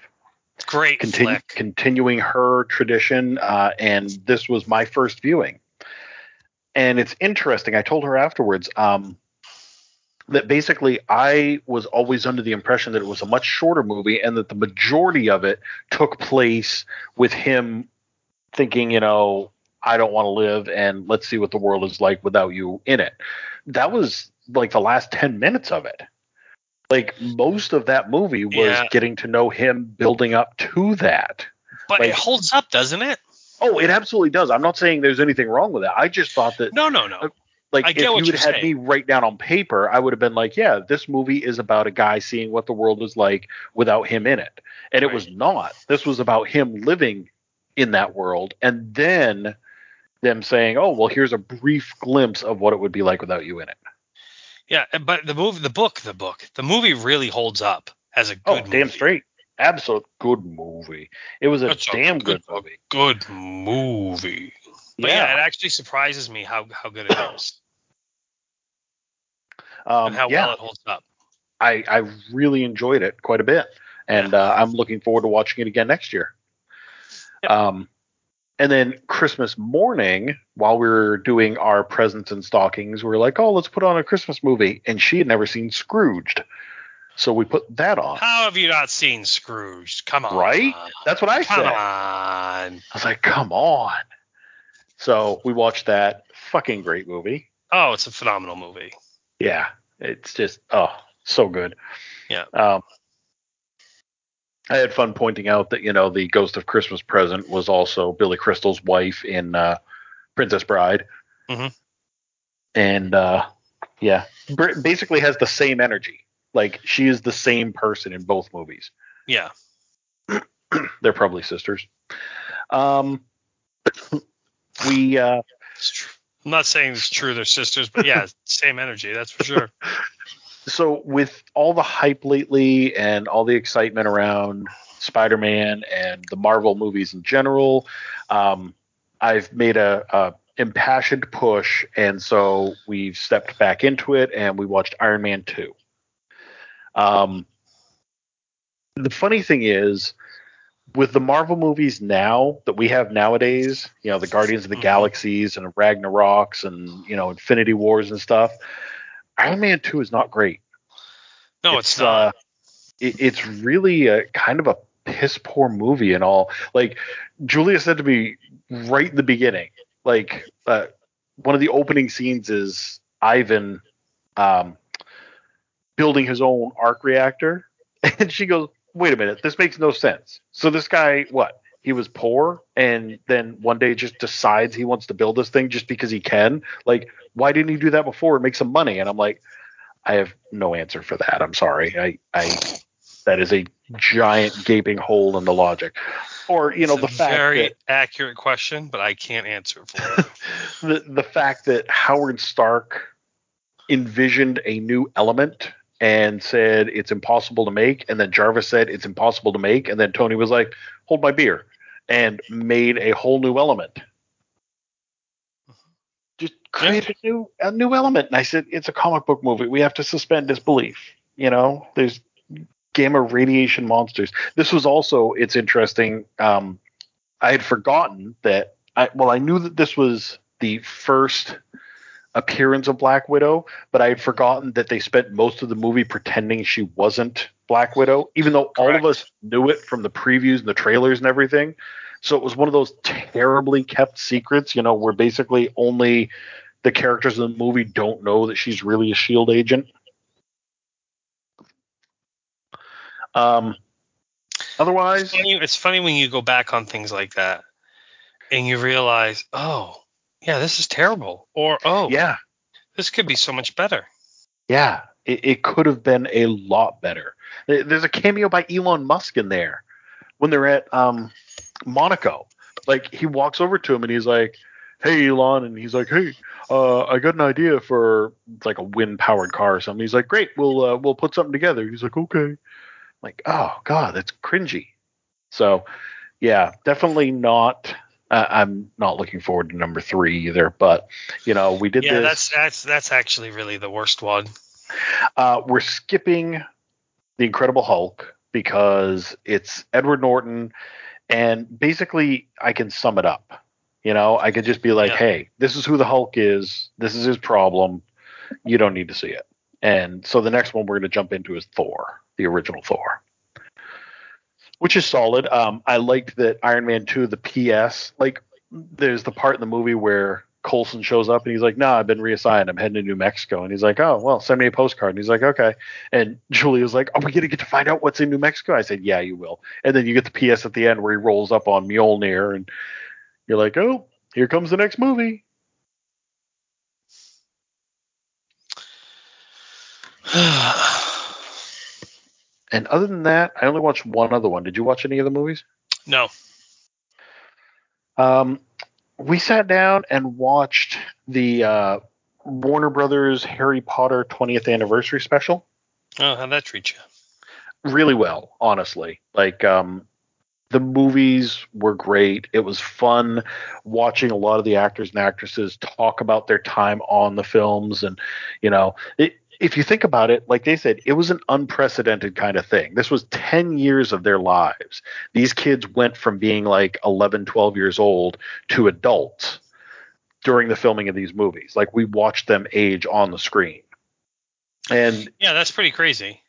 Great Continu- flick. Continuing her tradition, uh, and this was my first viewing. And it's interesting. I told her afterwards um, that basically I was always under the impression that it was a much shorter movie, and that the majority of it took place with him thinking, you know, I don't want to live, and let's see what the world is like without you in it. That was like the last ten minutes of it. Like, most of that movie was yeah. getting to know him, building up to that. But like, it holds up, doesn't it? Oh, it absolutely does. I'm not saying there's anything wrong with that. I just thought that... No, no, no. Like, I if you would have had me write down on paper, I would have been like, yeah, this movie is about a guy seeing what the world is like without him in it. And right. It was not. This was about him living in that world. And then them saying, oh, well, here's a brief glimpse of what it would be like without you in it. Yeah, but the movie, the book, the book, the movie really holds up as a good oh, movie. Damn straight. Absolute good movie. It was a That's damn a good, good movie. Good movie. But yeah. yeah, it actually surprises me how, how good it is. Um, and how yeah. well it holds up. I, I really enjoyed it quite a bit. And yeah. uh, I'm looking forward to watching it again next year. Yep. Um, and then Christmas morning, while we were doing our presents and stockings, we were like, oh, let's put on a Christmas movie. And she had never seen Scrooged. So we put that on. How have you not seen Scrooged? Come on. Right? That's what I come said. Come on. I was like, come on. So we watched that. Fucking great movie. Oh, it's a phenomenal movie. Yeah. It's just, oh, so good. Yeah. Um, I had fun pointing out that, you know, the Ghost of Christmas Present was also Billy Crystal's wife in uh, Princess Bride. Mm-hmm. And, uh, yeah, Br- basically has the same energy. Like, she is the same person in both movies. Yeah. They're probably sisters. Um, we, uh... I'm not saying it's true they're sisters, but yeah, same energy, that's for sure. So with all the hype lately and all the excitement around Spider-Man and the Marvel movies in general, um, I've made a, a impassioned push, and so we've stepped back into it, and we watched Iron Man two. Um, the funny thing is, with the Marvel movies now that we have nowadays, you know, the Guardians of the mm-hmm. Galaxies and Ragnaroks and, you know, Infinity Wars and stuff, Iron Man two is not great. No, it's, it's not. Uh, it, it's really a kind of a piss poor movie and all. Like, Julia said to me right in the beginning, like, uh, one of the opening scenes is Ivan um, building his own arc reactor. And she goes, wait a minute, this makes no sense. So this guy, what? He was poor and then one day just decides he wants to build this thing just because he can. Like, why didn't he do that before and make some money? And I'm like, I have no answer for that. I'm sorry. I, I, that is a giant gaping hole in the logic. Or, you know, it's the fact very that, accurate question, but I can't answer for it. the, the fact that Howard Stark envisioned a new element and said it's impossible to make, and then Jarvis said it's impossible to make, and then Tony was like, hold my beer, and made a whole new element. Just create a new a new element. And I said, it's a comic book movie. We have to suspend disbelief. You know, there's gamma radiation monsters. This was also, it's interesting. Um, I had forgotten that, I, well, I knew that this was the first appearance of Black Widow, but I had forgotten that they spent most of the movie pretending she wasn't Black Widow, even though Correct. all of us knew it from the previews and the trailers and everything. So it was one of those terribly kept secrets, you know, where basically only the characters in the movie don't know that she's really a S H I E L D agent. Um, otherwise, it's funny, it's funny when you go back on things like that and you realize, oh, yeah, this is terrible. Or, oh, yeah, this could be so much better. Yeah, it, it could have been a lot better. There's a cameo by Elon Musk in there when they're at um, Monaco. Like, he walks over to him and he's like, hey, Elon. And he's like, hey, uh, I got an idea for like a wind-powered car or something. He's like, great, we'll uh, we'll put something together. He's like, okay. I'm like, oh, God, that's cringy. So, yeah, definitely not... Uh, I'm not looking forward to number three either, but you know, we did yeah, this. Yeah, that's that's that's actually really the worst one. Uh, we're skipping The Incredible Hulk because it's Edward Norton, and basically I can sum it up. You know, I could just be like, yeah. hey, this is who the Hulk is. This is his problem. You don't need to see it. And so the next one we're going to jump into is Thor, the original Thor. Which is solid. Um, I liked that Iron Man two, the P S. Like, there's the part in the movie where Coulson shows up and he's like, nah, I've been reassigned. I'm heading to New Mexico. And he's like, oh, well, send me a postcard. And he's like, okay. And Julia's like, are we going to get to find out what's in New Mexico? I said, yeah, you will. And then you get the P S at the end where he rolls up on Mjolnir. And you're like, oh, here comes the next movie. And other than that, I only watched one other one. Did you watch any of the movies? No. Um, we sat down and watched the uh, Warner Brothers Harry Potter twentieth anniversary special. Oh, how'd that treat you? really well, honestly. Like, um, the movies were great. It was fun watching a lot of the actors and actresses talk about their time on the films. And, you know, it, if you think about it, like they said, it was an unprecedented kind of thing. This was ten years of their lives. These kids went from being like eleven, twelve years old to adults during the filming of these movies. Like, we watched them age on the screen. And yeah, that's pretty crazy.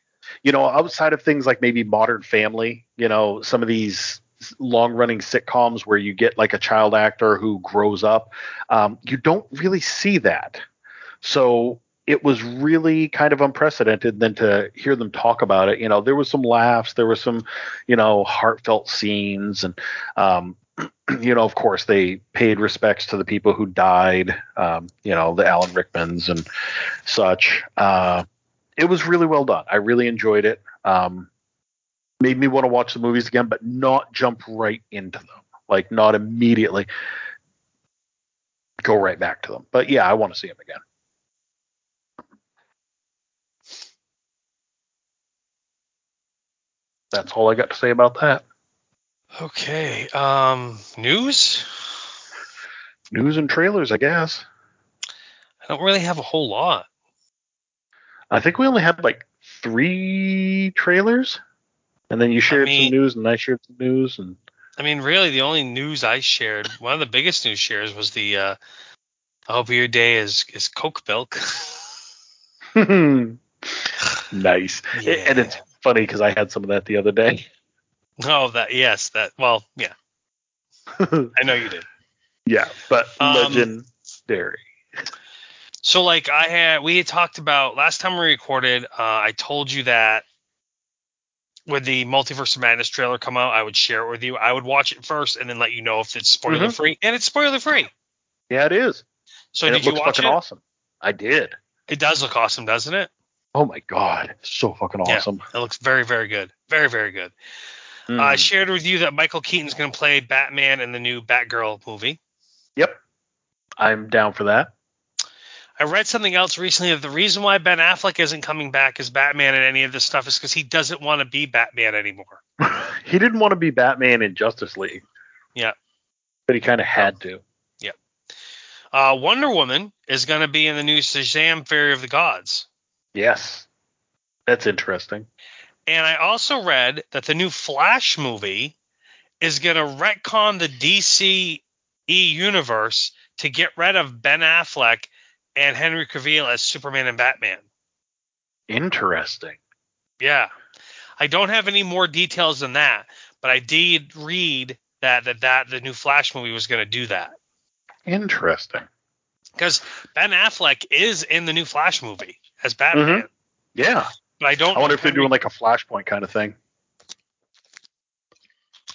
You know, outside of things like maybe Modern Family, you know, some of these long running sitcoms where you get like a child actor who grows up, um, you don't really see that. So it was really kind of unprecedented then to hear them talk about it. You know, there was some laughs, there were some, you know, heartfelt scenes, and, um, you know, of course they paid respects to the people who died, um, you know, the Alan Rickmans and such. Uh, it was really well done. I really enjoyed it. Um, made me want to watch the movies again, but not jump right into them. Like, not immediately go right back to them. But yeah, I want to see them again. That's all I got to say about that. Okay. Um, news? News and trailers, I guess. I don't really have a whole lot. I think we only had like three trailers. And then you shared I mean, some news, and I shared some news. And I mean, really, the only news I shared, one of the biggest news shares was the uh, I hope your day is, is Coke milk. Nice. Yeah. And it's funny because I had some of that the other day. Oh, that yes, that well, yeah. I know you did. Yeah, but um, legendary. So, like, I had we had talked about last time we recorded. Uh, I told you that when the Multiverse of Madness trailer come out, I would share it with you. I would watch it first and then let you know if it's spoiler mm-hmm. free, and it's spoiler free. Yeah, it is. So and did it you looks watch fucking it? Awesome. I did. It does look awesome, doesn't it? Oh my god, so fucking awesome! Yeah, it looks very, very good, very, very good. Mm. Uh, I shared with you that Michael Keaton's going to play Batman in the new Batgirl movie. Yep, I'm down for that. I read something else recently that the reason why Ben Affleck isn't coming back as Batman in any of this stuff is because he doesn't want to be Batman anymore. He didn't want to be Batman in Justice League. Yeah, but he kind of had to. Yep. Uh, Wonder Woman is going to be in the new Shazam! Fury of the Gods. Yes, that's interesting. And I also read that the new Flash movie is going to retcon the D C E universe to get rid of Ben Affleck and Henry Cavill as Superman and Batman. Interesting. Yeah. I don't have any more details than that, but I did read that that, that the new Flash movie was going to do that. Interesting. Because Ben Affleck is in the new Flash movie as Batman. Mm-hmm. Yeah. But I don't I wonder if Henry, they're doing like a Flashpoint kind of thing.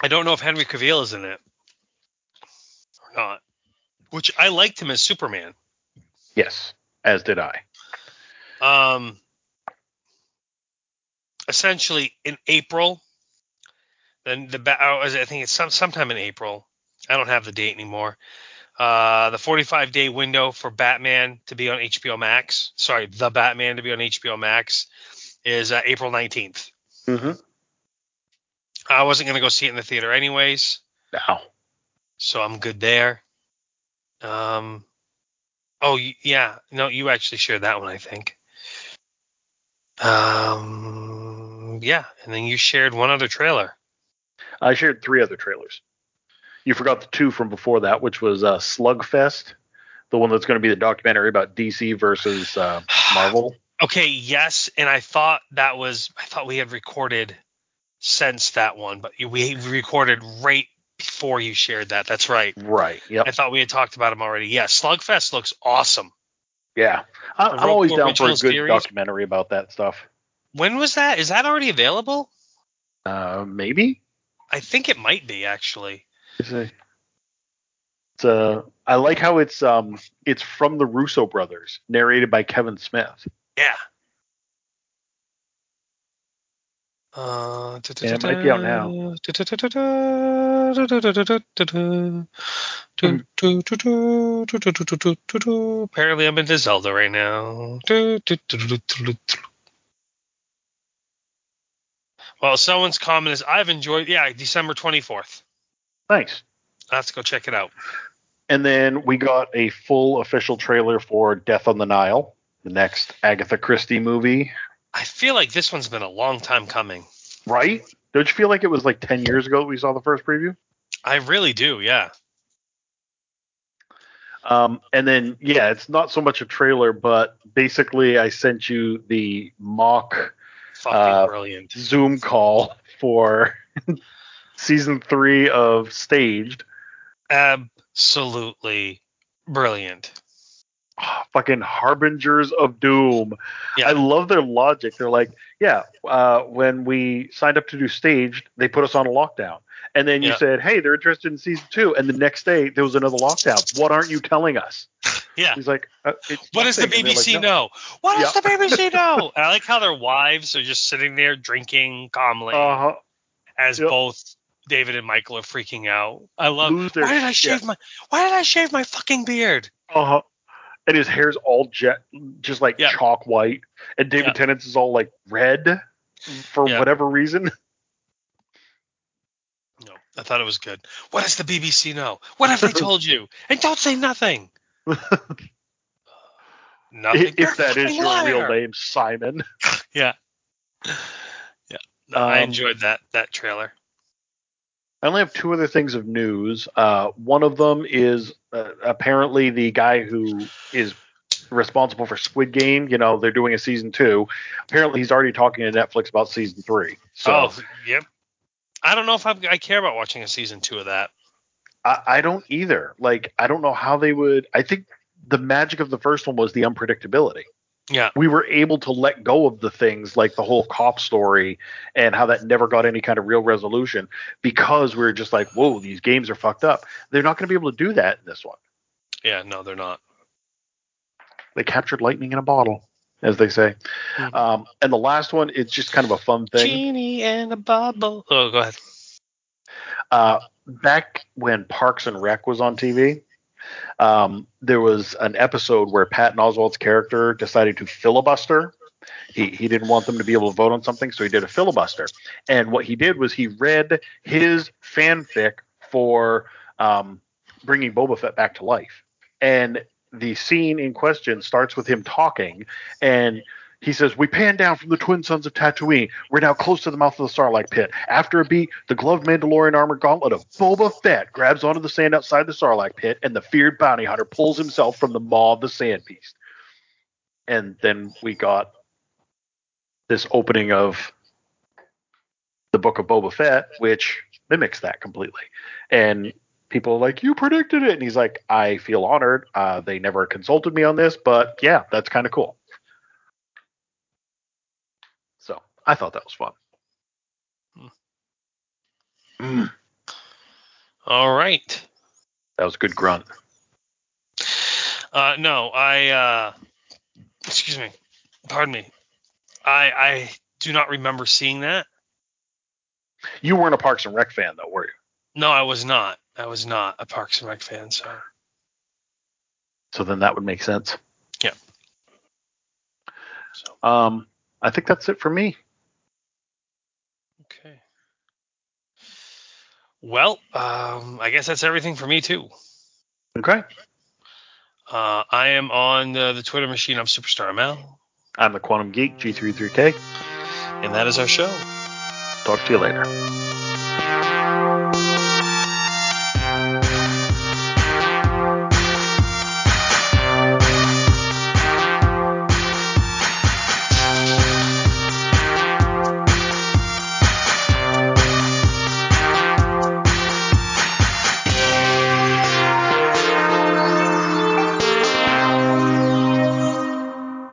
I don't know if Henry Cavill is in it or not. Which I liked him as Superman. Yes, as did I. Um essentially in April. Then the I think it's some sometime in April. I don't have the date anymore. Uh, the forty-five day window for Batman to be on H B O Max. Sorry, the Batman to be on H B O Max is uh, April nineteenth. Mm-hmm. I wasn't going to go see it in the theater anyways. No. So I'm good there. Um. Oh, yeah. No, you actually shared that one, I think. Um. Yeah, and then you shared one other trailer. I shared three other trailers. You forgot the two from before that, which was uh, Slugfest, the one that's going to be the documentary about D C versus uh, Marvel. Okay, yes, and I thought that was – I thought we had recorded since that one, but we recorded right before you shared that. That's right. Right, yep. I thought we had talked about them already. Yeah, Slugfest looks awesome. Yeah, I, I'm always down for a good series. Documentary about that stuff. When was that? Is that already available? Uh, maybe. I think it might be, actually. It's a, it's a, I like how it's um it's from the Russo brothers, narrated by Kevin Smith. Yeah. Uh, it might be out now. Apparently, I'm into Zelda right now. Well, someone's comment is, I've enjoyed, yeah, December twenty-fourth. Nice. I'll have to go check it out. And then we got a full official trailer for Death on the Nile, the next Agatha Christie movie. I feel like this one's been a long time coming. Right? Don't you feel like it was like ten years ago that we saw the first preview? I really do, yeah. Um, and then, yeah, it's not so much a trailer, but basically I sent you the mock uh, brilliant Zoom call for season three of Staged. Absolutely brilliant. Oh, fucking Harbingers of Doom. Yeah. I love their logic. They're like, yeah, uh, when we signed up to do Staged, they put us on a lockdown. And then you yeah. said, hey, they're interested in season two. And the next day, there was another lockdown. What aren't you telling us? Yeah. He's like, uh, it's what does the B B C like, no. know? What does yeah. the B B C know? And I like how their wives are just sitting there drinking calmly uh-huh. as yep. both David and Michael are freaking out. I love Lose Why did I shave shit. my Why did I shave my fucking beard? Uh-huh. And his hair's all jet, just like yeah. chalk white. And David yeah. Tennant's is all like red for yeah. whatever reason. I thought it was good. What does the B B C know? What have they told you? And don't say nothing. Nothing. If, if that is your liar. real name, Simon. Yeah. Yeah. No, um, I enjoyed that that trailer. I only have two other things of news. Uh, one of them is uh, apparently the guy who is responsible for Squid Game. You know, they're doing a season two. Apparently, he's already talking to Netflix about season three. So, oh, yep. I don't know if I'm, I care about watching a season two of that. I, I don't either. Like, I don't know how they would. I think the magic of the first one was the unpredictability. Yeah. We were able to let go of the things like the whole cop story and how that never got any kind of real resolution because we were just like, whoa, these games are fucked up. They're not going to be able to do that in this one. Yeah, no, they're not. They captured lightning in a bottle, as they say. Mm-hmm. Um, and the last one, it's just kind of a fun thing. Genie and a bubble. Oh, go ahead. Uh, back when Parks and Rec was on T V, um, there was an episode where Patton Oswalt's character decided to filibuster. He, he didn't want them to be able to vote on something, so he did a filibuster. And what he did was he read his fanfic for um, bringing Boba Fett back to life. And the scene in question starts with him talking, and he says, we pan down from the twin sons of Tatooine. We're now close to the mouth of the Sarlacc pit. After a beat, the gloved Mandalorian armor gauntlet of Boba Fett grabs onto the sand outside the Sarlacc pit, and the feared bounty hunter pulls himself from the maw of the sand beast. And then we got this opening of the Book of Boba Fett, which mimics that completely. And people are like, you predicted it. And he's like, I feel honored. Uh, they never consulted me on this, but yeah, that's kind of cool. So I thought that was fun. Hmm. Mm. All right. That was a good grunt. Uh, no, I, uh, excuse me. Pardon me. I, I do not remember seeing that. You weren't a Parks and Rec fan though, were you? No, I was not. I was not a Parks and Rec fan, so. So then that would make sense. Yeah. So. Um, I think that's it for me. Okay. Well, um, I guess that's everything for me too. Okay. Uh, I am on the, the Twitter machine. I'm Superstar Mal. I'm the Quantum Geek G three three K, and that is our show. Talk to you later.